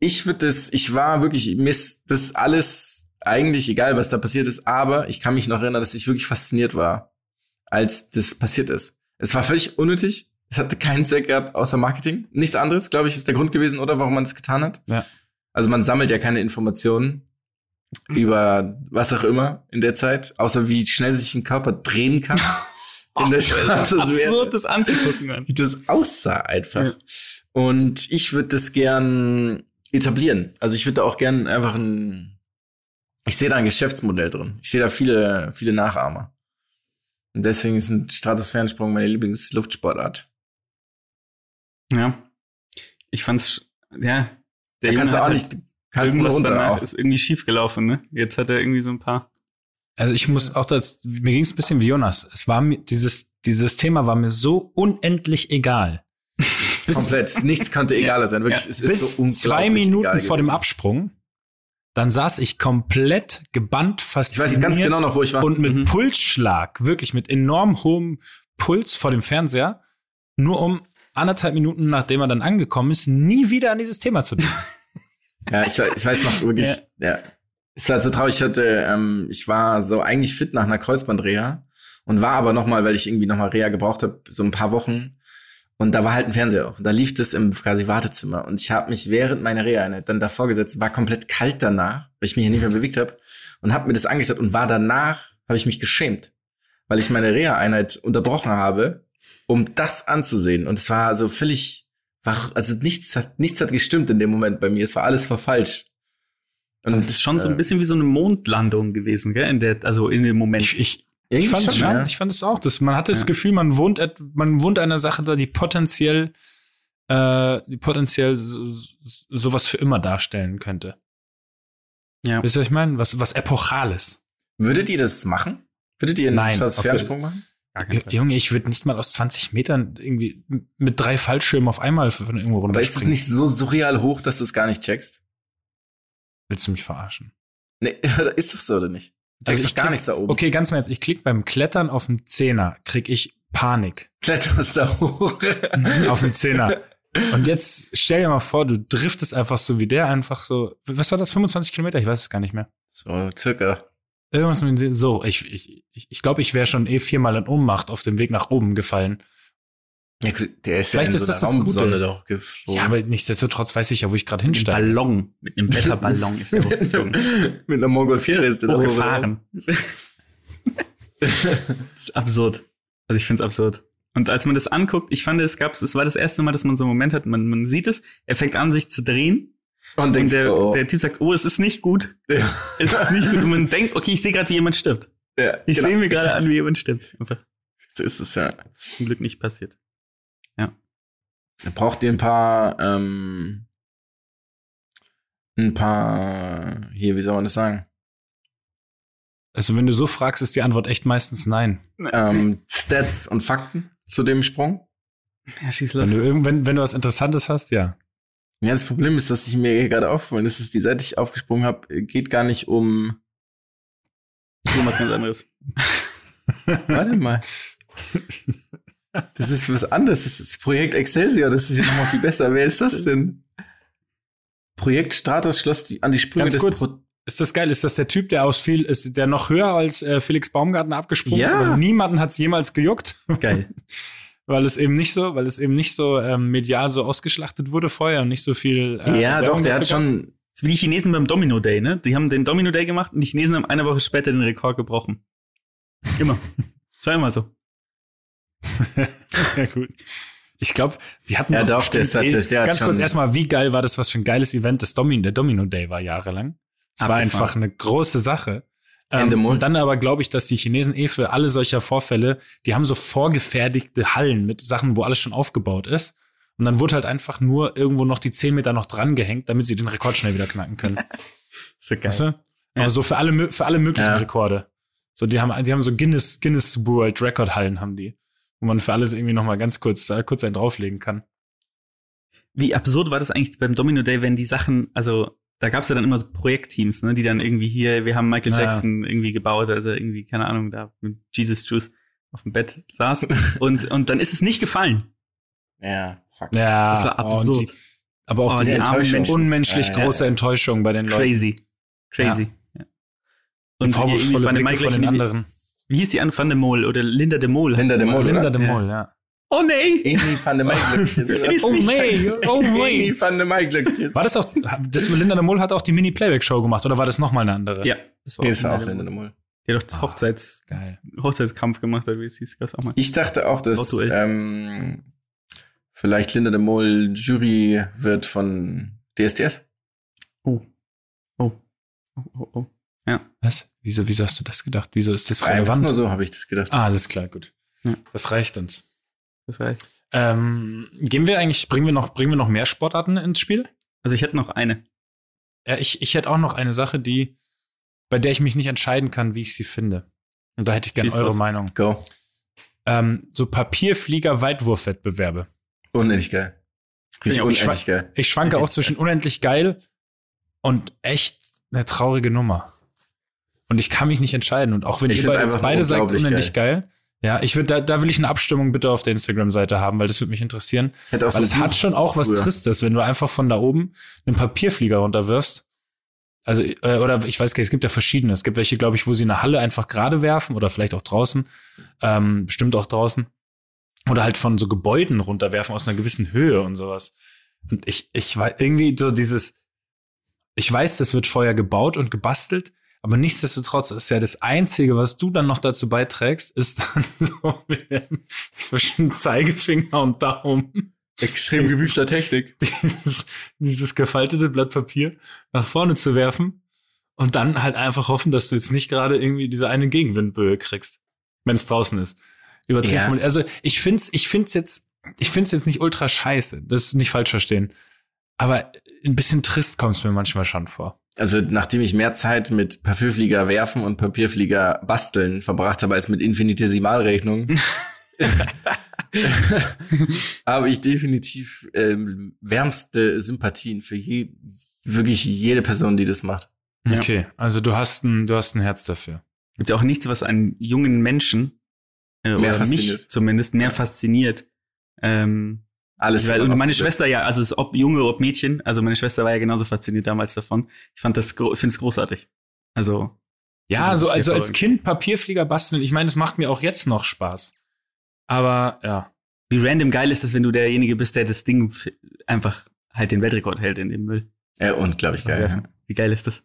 Ich war wirklich, mir ist das alles eigentlich egal, was da passiert ist, aber ich kann mich noch erinnern, dass ich wirklich fasziniert war, als das passiert ist. Es war völlig unnötig. Es hatte keinen Zweck gehabt, außer Marketing. Nichts anderes, glaube ich, ist der Grund gewesen, oder warum man das getan hat. Ja. Also man sammelt ja keine Informationen über was auch immer in der Zeit, außer wie schnell sich ein Körper drehen kann. In der Straße. Das ist absurd, das anzugucken. Wie das aussah einfach. Ja. Und ich würde das gern etablieren. Also ich würde da auch gern einfach ich sehe da ein Geschäftsmodell drin. Ich sehe da viele, viele Nachahmer. Und deswegen ist ein Stratosphärensprung meine Lieblingsluftsportart. Ja. Ich fand's, ja. Der kannst du auch nicht, kannst irgendwas runter danach auch. Ist irgendwie schief gelaufen, ne? Jetzt hat er irgendwie so ein paar. Also ich muss auch mir ging's ein bisschen wie Jonas. Es war mir, dieses Thema war mir so unendlich egal. Komplett. Nichts konnte egaler sein. Wirklich, ja. Es ist bis so unglaublich 2 Minuten vor dem Absprung. Dann saß ich komplett gebannt, fasziniert. Ich weiß ganz genau noch, wo ich war. Und mit Pulsschlag, wirklich mit enorm hohem Puls vor dem Fernseher, nur um 1,5 Minuten, nachdem er dann angekommen ist, nie wieder an dieses Thema zu denken. Ja, ich weiß noch wirklich, ja. Es war so traurig, ich war so eigentlich fit nach einer Kreuzbandreha und war aber nochmal, weil ich irgendwie nochmal Reha gebraucht habe, so ein paar Wochen. Und da war halt ein Fernseher auch. Und da lief das im quasi Wartezimmer. Und ich habe mich während meiner Reha dann davor gesetzt, war komplett kalt danach, weil ich mich hier nicht mehr bewegt habe. Und habe mir das angeschaut und war danach, habe ich mich geschämt. Weil ich meine Reha-Einheit unterbrochen habe, um das anzusehen. Und es war so völlig, nichts hat gestimmt in dem Moment bei mir. Es war alles war falsch. Und es ist schon so ein bisschen wie so eine Mondlandung gewesen, gell? In dem Moment. Ich fand es auch, dass man hatte das Gefühl, man wohnt einer Sache da, die potenziell sowas für immer darstellen könnte. Ja. Wisst ihr, was ich meine? Was Epochales. Würdet ihr das machen? Würdet ihr einen Stratosphärensprung machen? Junge, ich würde nicht mal aus 20 Metern irgendwie mit 3 Fallschirmen auf einmal von irgendwo runterspringen. Aber ist es nicht so surreal hoch, dass du es gar nicht checkst? Willst du mich verarschen? Nee, ist doch so, oder nicht? Also ich gar nichts da oben. Okay, ganz mal jetzt. Ich klicke beim Klettern auf den 10er, krieg ich Panik. Kletterst da hoch. Auf den 10er. Und jetzt stell dir mal vor, du driftest einfach so wie der, einfach so, was war das, 25 Kilometer? Ich weiß es gar nicht mehr. So, circa. Irgendwas mit dem so, ich glaube, ich wäre schon 4-mal in Ohnmacht auf dem Weg nach oben gefallen. Ja, der ist vielleicht ja in so einer Raumsonne doch geflogen. Ja, aber nichtsdestotrotz weiß ich ja, wo ich gerade hinsteige. Ballon. Mit einem Wetterballon ist der hochgeflogen. Mit einer Montgolfiere ist der hochgefahren. Das ist absurd. Also ich finde es absurd. Und als man das anguckt, ich fand, es war das erste Mal, dass man so einen Moment hat, man sieht es, er fängt an, sich zu drehen. Und denkt, der Typ sagt, es ist nicht gut. Ja. Es ist nicht gut. Und man denkt, okay, ich sehe gerade, wie jemand stirbt. Ja, ich sehe mir gerade an, wie jemand stirbt. Also, so ist es ja. Zum Glück nicht passiert. Ja. Braucht ihr ein paar, hier, wie soll man das sagen? Also, wenn du so fragst, ist die Antwort echt meistens nein. Stats und Fakten zu dem Sprung? Ja, schieß los. Wenn du was Interessantes hast, ja. Ja, das Problem ist, dass ich mir gerade aufgefallen ist, dass die Seite, die ich aufgesprungen habe, geht gar nicht um... Um was ganz anderes. Warte mal. Das ist was anderes. Das ist Projekt Excelsior. Das ist ja nochmal viel besser. Wer ist das denn? Projekt Stratos Schloss an die Sprünge des... Ist das geil? Ist das der Typ, der ausfiel, ist der noch höher als Felix Baumgartner abgesprungen ist? Aber niemanden hat es jemals gejuckt. Geil. Weil es eben nicht so medial so ausgeschlachtet wurde vorher und nicht so viel. Ja, doch, der hat schon. Das wie die Chinesen beim Domino Day, ne? Die haben den Domino Day gemacht und die Chinesen haben eine Woche später den Rekord gebrochen. Immer. Das war immer so. Ja, gut. Ich glaube, die hatten. Ja, doch, der hat schon. Ganz kurz erstmal, wie geil war das, was für ein geiles Event das der Domino Day war jahrelang. Es war einfach eine große Sache. Und dann aber glaube ich, dass die Chinesen für alle solcher Vorfälle, die haben so vorgefertigte Hallen mit Sachen, wo alles schon aufgebaut ist. Und dann wurde halt einfach nur irgendwo noch die 10 Meter noch dran gehängt, damit sie den Rekord schnell wieder knacken können. So geil. Weißt du? Ja. Also für alle möglichen Rekorde. So, die haben so Guinness World Record Hallen haben die, wo man für alles irgendwie nochmal ganz kurz einen drauflegen kann. Wie absurd war das eigentlich beim Domino Day, wenn die Sachen, also da gab's ja dann immer so Projektteams, ne, die dann irgendwie hier, wir haben Michael Jackson irgendwie gebaut, also irgendwie, keine Ahnung, da mit Jesus Juice auf dem Bett saß und dann ist es nicht gefallen. Ja, fuck. Ja, das war absurd. Diese armen, unmenschlich große Enttäuschung bei den Leuten. Crazy. Ja. Und vorwurfsvolle Blicke von den anderen. Wie hieß die an? Van de Mol oder Linda de Mol? Linda de Mol, ja. Oh nee! Eni van de Maiglöckchen. Oh nee! Eni van de Maiglöckchen. War das auch, Linda de Mol hat auch die Mini-Playback-Show gemacht, oder war das nochmal eine andere? Ja, das war auch Linda de Mol. Die hat doch das Hochzeitskampf gemacht, oder wie es hieß, das auch mal. Ich dachte auch, dass vielleicht Linda de Mol Jury wird von DSDS. Oh. Ja. Was? Wieso hast du das gedacht? Wieso ist das relevant? Einfach nur so habe ich das gedacht. Ah, alles klar, gut. Ja. Das reicht uns. Das reicht. Bringen wir noch mehr Sportarten ins Spiel? Also ich hätte noch eine. Ja, ich hätte auch noch eine Sache, bei der ich mich nicht entscheiden kann, wie ich sie finde. Und da hätte ich gerne eure Meinung. Go. So Papierflieger-Weitwurfwettbewerbe. Unendlich geil. Ich unendlich geil. Ich schwanke auch zwischen unendlich geil und echt eine traurige Nummer. Und ich kann mich nicht entscheiden. Und auch wenn ihr beide sagt, unendlich geil. Ja, ich würde da will ich eine Abstimmung bitte auf der Instagram-Seite haben, weil das würde mich interessieren. Weil so es hat schon auch was Tristes, wenn du einfach von da oben einen Papierflieger runterwirfst. Also, oder ich weiß gar nicht, es gibt ja verschiedene. Es gibt welche, glaube ich, wo sie eine Halle einfach gerade werfen oder vielleicht auch draußen. Bestimmt auch draußen. Oder halt von so Gebäuden runterwerfen aus einer gewissen Höhe und sowas. Und ich war irgendwie so ich weiß, das wird vorher gebaut und gebastelt. Aber nichtsdestotrotz ist ja das Einzige, was du dann noch dazu beiträgst, ist dann so mit dem zwischen Zeigefinger und Daumen. Extrem geübter Technik. Dieses gefaltete Blatt Papier nach vorne zu werfen und dann halt einfach hoffen, dass du jetzt nicht gerade irgendwie diese eine Gegenwindböe kriegst, wenn es draußen ist. Übertrieben. Ja. Also ich find's jetzt nicht ultra scheiße, das nicht falsch verstehen. Aber ein bisschen trist kommt's mir manchmal schon vor. Also, nachdem ich mehr Zeit mit Papierflieger werfen und Papierflieger basteln verbracht habe als mit Infinitesimalrechnungen, habe ich definitiv wärmste Sympathien für wirklich jede Person, die das macht. Okay, also du hast ein Herz dafür. Gibt ja auch nichts, was einen jungen Menschen, oder mich zumindest, mehr fasziniert. Alles. Weil meine Schwester ob Junge, ob Mädchen, also meine Schwester war ja genauso fasziniert damals davon. Ich find's großartig. Also. Ja, also als Kind Papierflieger basteln, ich meine, das macht mir auch jetzt noch Spaß. Aber, ja. Wie random geil ist es, wenn du derjenige bist, der das Ding einfach halt den Weltrekord hält in dem Müll. Unglaublich geil. Ja. Wie geil ist das?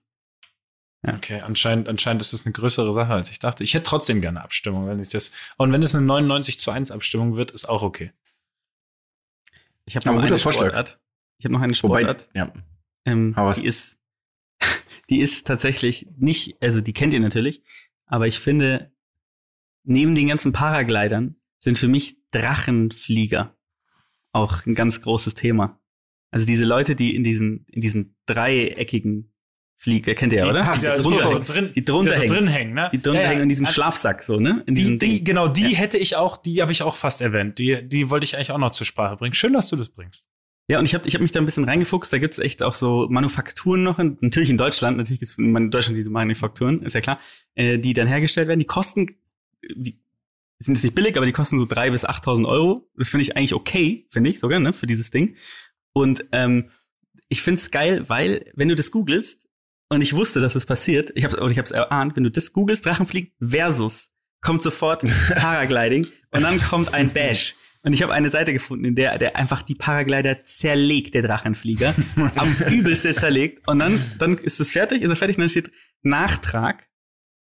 Ja. Okay, anscheinend ist das eine größere Sache, als ich dachte. Ich hätte trotzdem gerne Abstimmung, und wenn es eine 99:1 Abstimmung wird, ist auch okay. Ich habe noch eine Sportart. Wobei, ja. Die ist tatsächlich nicht, also die kennt ihr natürlich, aber ich finde, neben den ganzen Paraglidern sind für mich Drachenflieger auch ein ganz großes Thema. Also diese Leute, die in diesen dreieckigen Flieger, kennt ihr ja, oder? Die drunter hängen, ne? Die drunter hängen in diesem Schlafsack, so, ne? Die hätte ich auch, die habe ich auch fast erwähnt. Die wollte ich eigentlich auch noch zur Sprache bringen. Schön, dass du das bringst. Ja, und ich hab mich da ein bisschen reingefuchst. Da gibt's echt auch so Manufakturen noch, natürlich in Deutschland, natürlich gibt's in Deutschland diese Manufakturen, ist ja klar, die dann hergestellt werden. Die kosten, die sind jetzt nicht billig, aber die kosten so 3.000 bis 8.000 Euro. Das finde ich eigentlich okay, finde ich sogar, ne, für dieses Ding. Und ich find's geil, weil, wenn du das googelst, und ich wusste, dass das passiert, ich hab's erahnt, wenn du das googelst, Drachenfliegen versus, kommt sofort Paragliding und dann kommt ein Bash. Und ich habe eine Seite gefunden, in der einfach die Paraglider zerlegt, der Drachenflieger. Aufs Übelste zerlegt. Und dann ist er fertig, und dann steht Nachtrag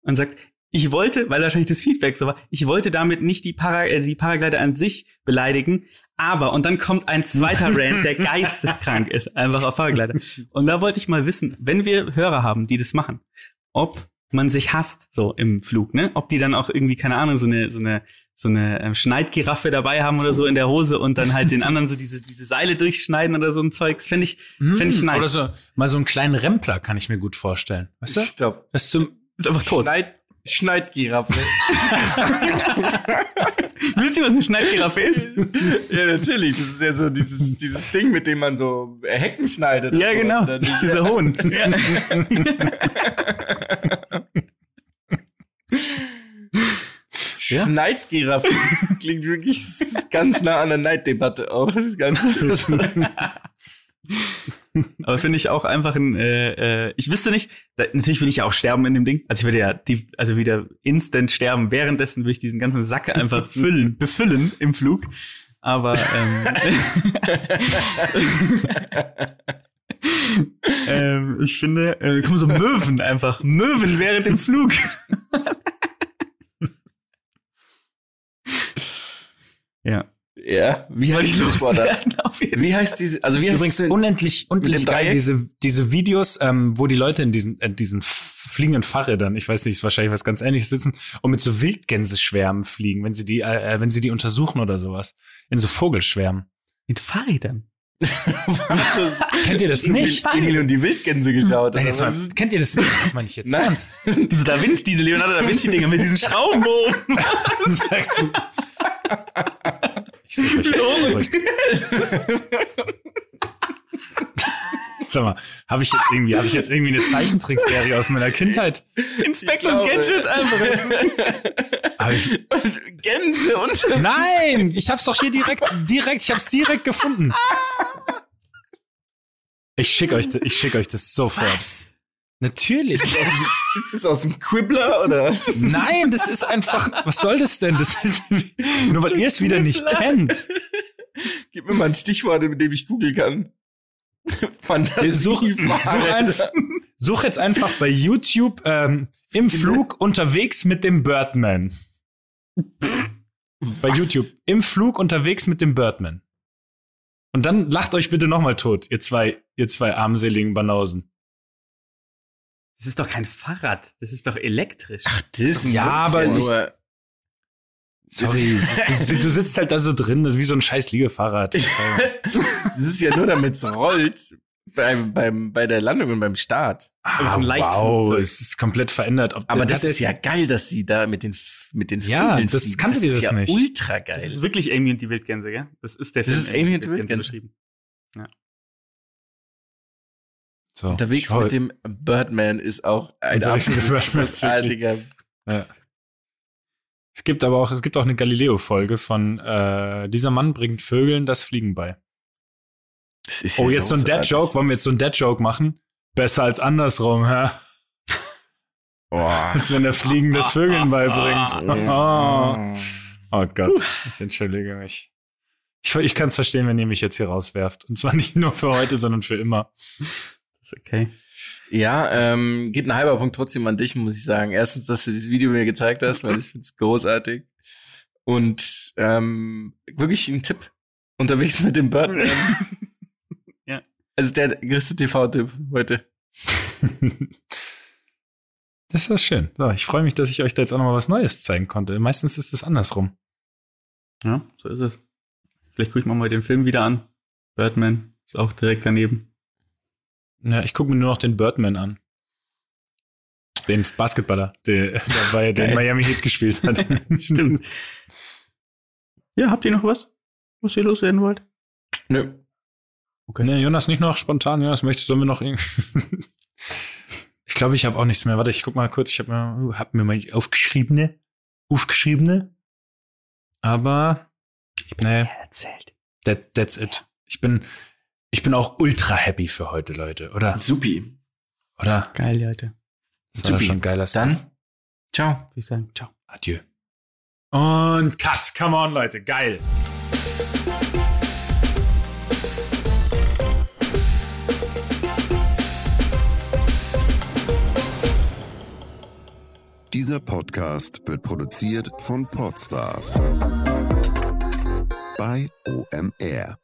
und sagt, ich wollte, weil wahrscheinlich das Feedback so war, ich wollte damit nicht die Paraglider an sich beleidigen, aber, und dann kommt ein zweiter Rant, der geisteskrank ist, einfach auf Paraglider. Und da wollte ich mal wissen, wenn wir Hörer haben, die das machen, ob man sich hasst, so im Flug, ne? Ob die dann auch irgendwie, keine Ahnung, so eine Schneidgiraffe dabei haben oder so in der Hose und dann halt den anderen so diese Seile durchschneiden oder so ein Zeugs, fänd ich nice. Oder so, mal so einen kleinen Rempler kann ich mir gut vorstellen. Weißt du? Stopp. Das ist einfach tot. Schneidgiraffe. Wisst ihr, was eine Schneidgiraffe ist? Ja, natürlich. Das ist ja so dieses Ding, mit dem man so Hecken schneidet. Ja, genau. Dieser Hohn. Ja. Ja? Schneidgiraffe, das klingt wirklich ganz nah an der Neiddebatte auch. Das ist ganz Aber finde ich auch einfach ein, ich wüsste nicht, natürlich will ich ja auch sterben in dem Ding. Also ich würde ja wieder instant sterben. Währenddessen würde ich diesen ganzen Sack einfach befüllen im Flug. Aber ich finde, da kommen so Möwen während dem Flug. Ja. Ja, wie heißt diese Sportart? Wie heißt diese, also wie heißt übrigens unendlich geil, diese Videos, wo die Leute in diesen fliegenden Fahrrädern, ich weiß nicht, wahrscheinlich was ganz Ähnliches sitzen und mit so Wildgänseschwärmen fliegen, wenn sie die untersuchen oder sowas. In so Vogelschwärmen. Mit Fahrrädern? Kennt ihr das nicht? Emil und die Wildgänse geschaut. Nein, jetzt mal, kennt ihr das nicht? Das meine ich jetzt ernst. Diese Leonardo da Vinci-Dinger mit diesen Schrauben oben. Ich suche mich. Sag mal, habe ich jetzt irgendwie eine Zeichentrickserie aus meiner Kindheit? Inspektor Gadget einfach. Gänse und nein, ich hab's doch hier direkt gefunden. Ich schick euch das sofort. Was? Natürlich. Ist das aus dem Quibbler, oder? Nein, das ist einfach, was soll das denn? Das ist, nur weil ihr es wieder nicht kennt. Gib mir mal ein Stichwort, mit dem ich googeln kann. Fantasie. Such jetzt einfach bei YouTube im Flug unterwegs mit dem Birdman. Was? Bei YouTube. Im Flug unterwegs mit dem Birdman. Und dann lacht euch bitte nochmal tot, ihr zwei armseligen Banausen. Das ist doch kein Fahrrad, das ist doch elektrisch. Ach, das? Ja, aber nicht. Sorry, du sitzt halt da so drin, das ist wie so ein scheiß Liegefahrrad. Das ist ja nur, damit es rollt bei der Landung und beim Start. Ah, wow, es ist komplett verändert. Aber das ist ja geil, dass sie da mit den Flügeln fliegen. Ja, das kannte ihr das nicht. Das ist ja ultra geil. Das ist wirklich Amy und die Wildgänse, gell? Das ist der Film. Das ist Amy und die Wildgänse beschrieben. Ja. So, unterwegs mit dem Birdman ist auch ein großartiger. Ja. Es gibt auch eine Galileo-Folge von dieser Mann bringt Vögeln das Fliegen bei. Das ist jetzt so ein Dad-Joke. Wollen wir jetzt so ein Dad-Joke machen? Besser als andersrum, hä? Oh. Als wenn der Fliegen das Vögeln beibringt. Oh Gott, ich entschuldige mich. Ich kann es verstehen, wenn ihr mich jetzt hier rauswerft. Und zwar nicht nur für heute, sondern für immer. Das ist okay. Ja, geht ein halber Punkt trotzdem an dich, muss ich sagen. Erstens, dass du dieses Video mir gezeigt hast, weil ich finde es großartig. Und wirklich ein Tipp. Unterwegs mit dem Birdman. Ja. Also der größte TV-Tipp heute. Das ist schön. So, ich freue mich, dass ich euch da jetzt auch nochmal was Neues zeigen konnte. Meistens ist es andersrum. Ja, so ist es. Vielleicht gucke ich mir mal den Film wieder an. Birdman ist auch direkt daneben. Ja, ich gucke mir nur noch den Birdman an. Den Basketballer, der bei den Miami Heat gespielt hat. Stimmt. Ja, habt ihr noch was ihr loswerden wollt? Nö. Okay. Nee, Jonas, nicht noch spontan. Jonas, sollen wir noch irgendwie... Ich glaube, ich habe auch nichts mehr. Warte, ich guck mal kurz. Ich habe mir mal die aufgeschriebene. Aber... Ich bin ja erzählt. That's it. Ich bin auch ultra happy für heute, Leute, oder? Supi. Oder? Geil, Leute. Das war schon geiler Stuff. Dann, ciao. Würde ich sagen, ciao. Adieu. Und cut. Come on, Leute. Geil. Dieser Podcast wird produziert von Podstars bei OMR.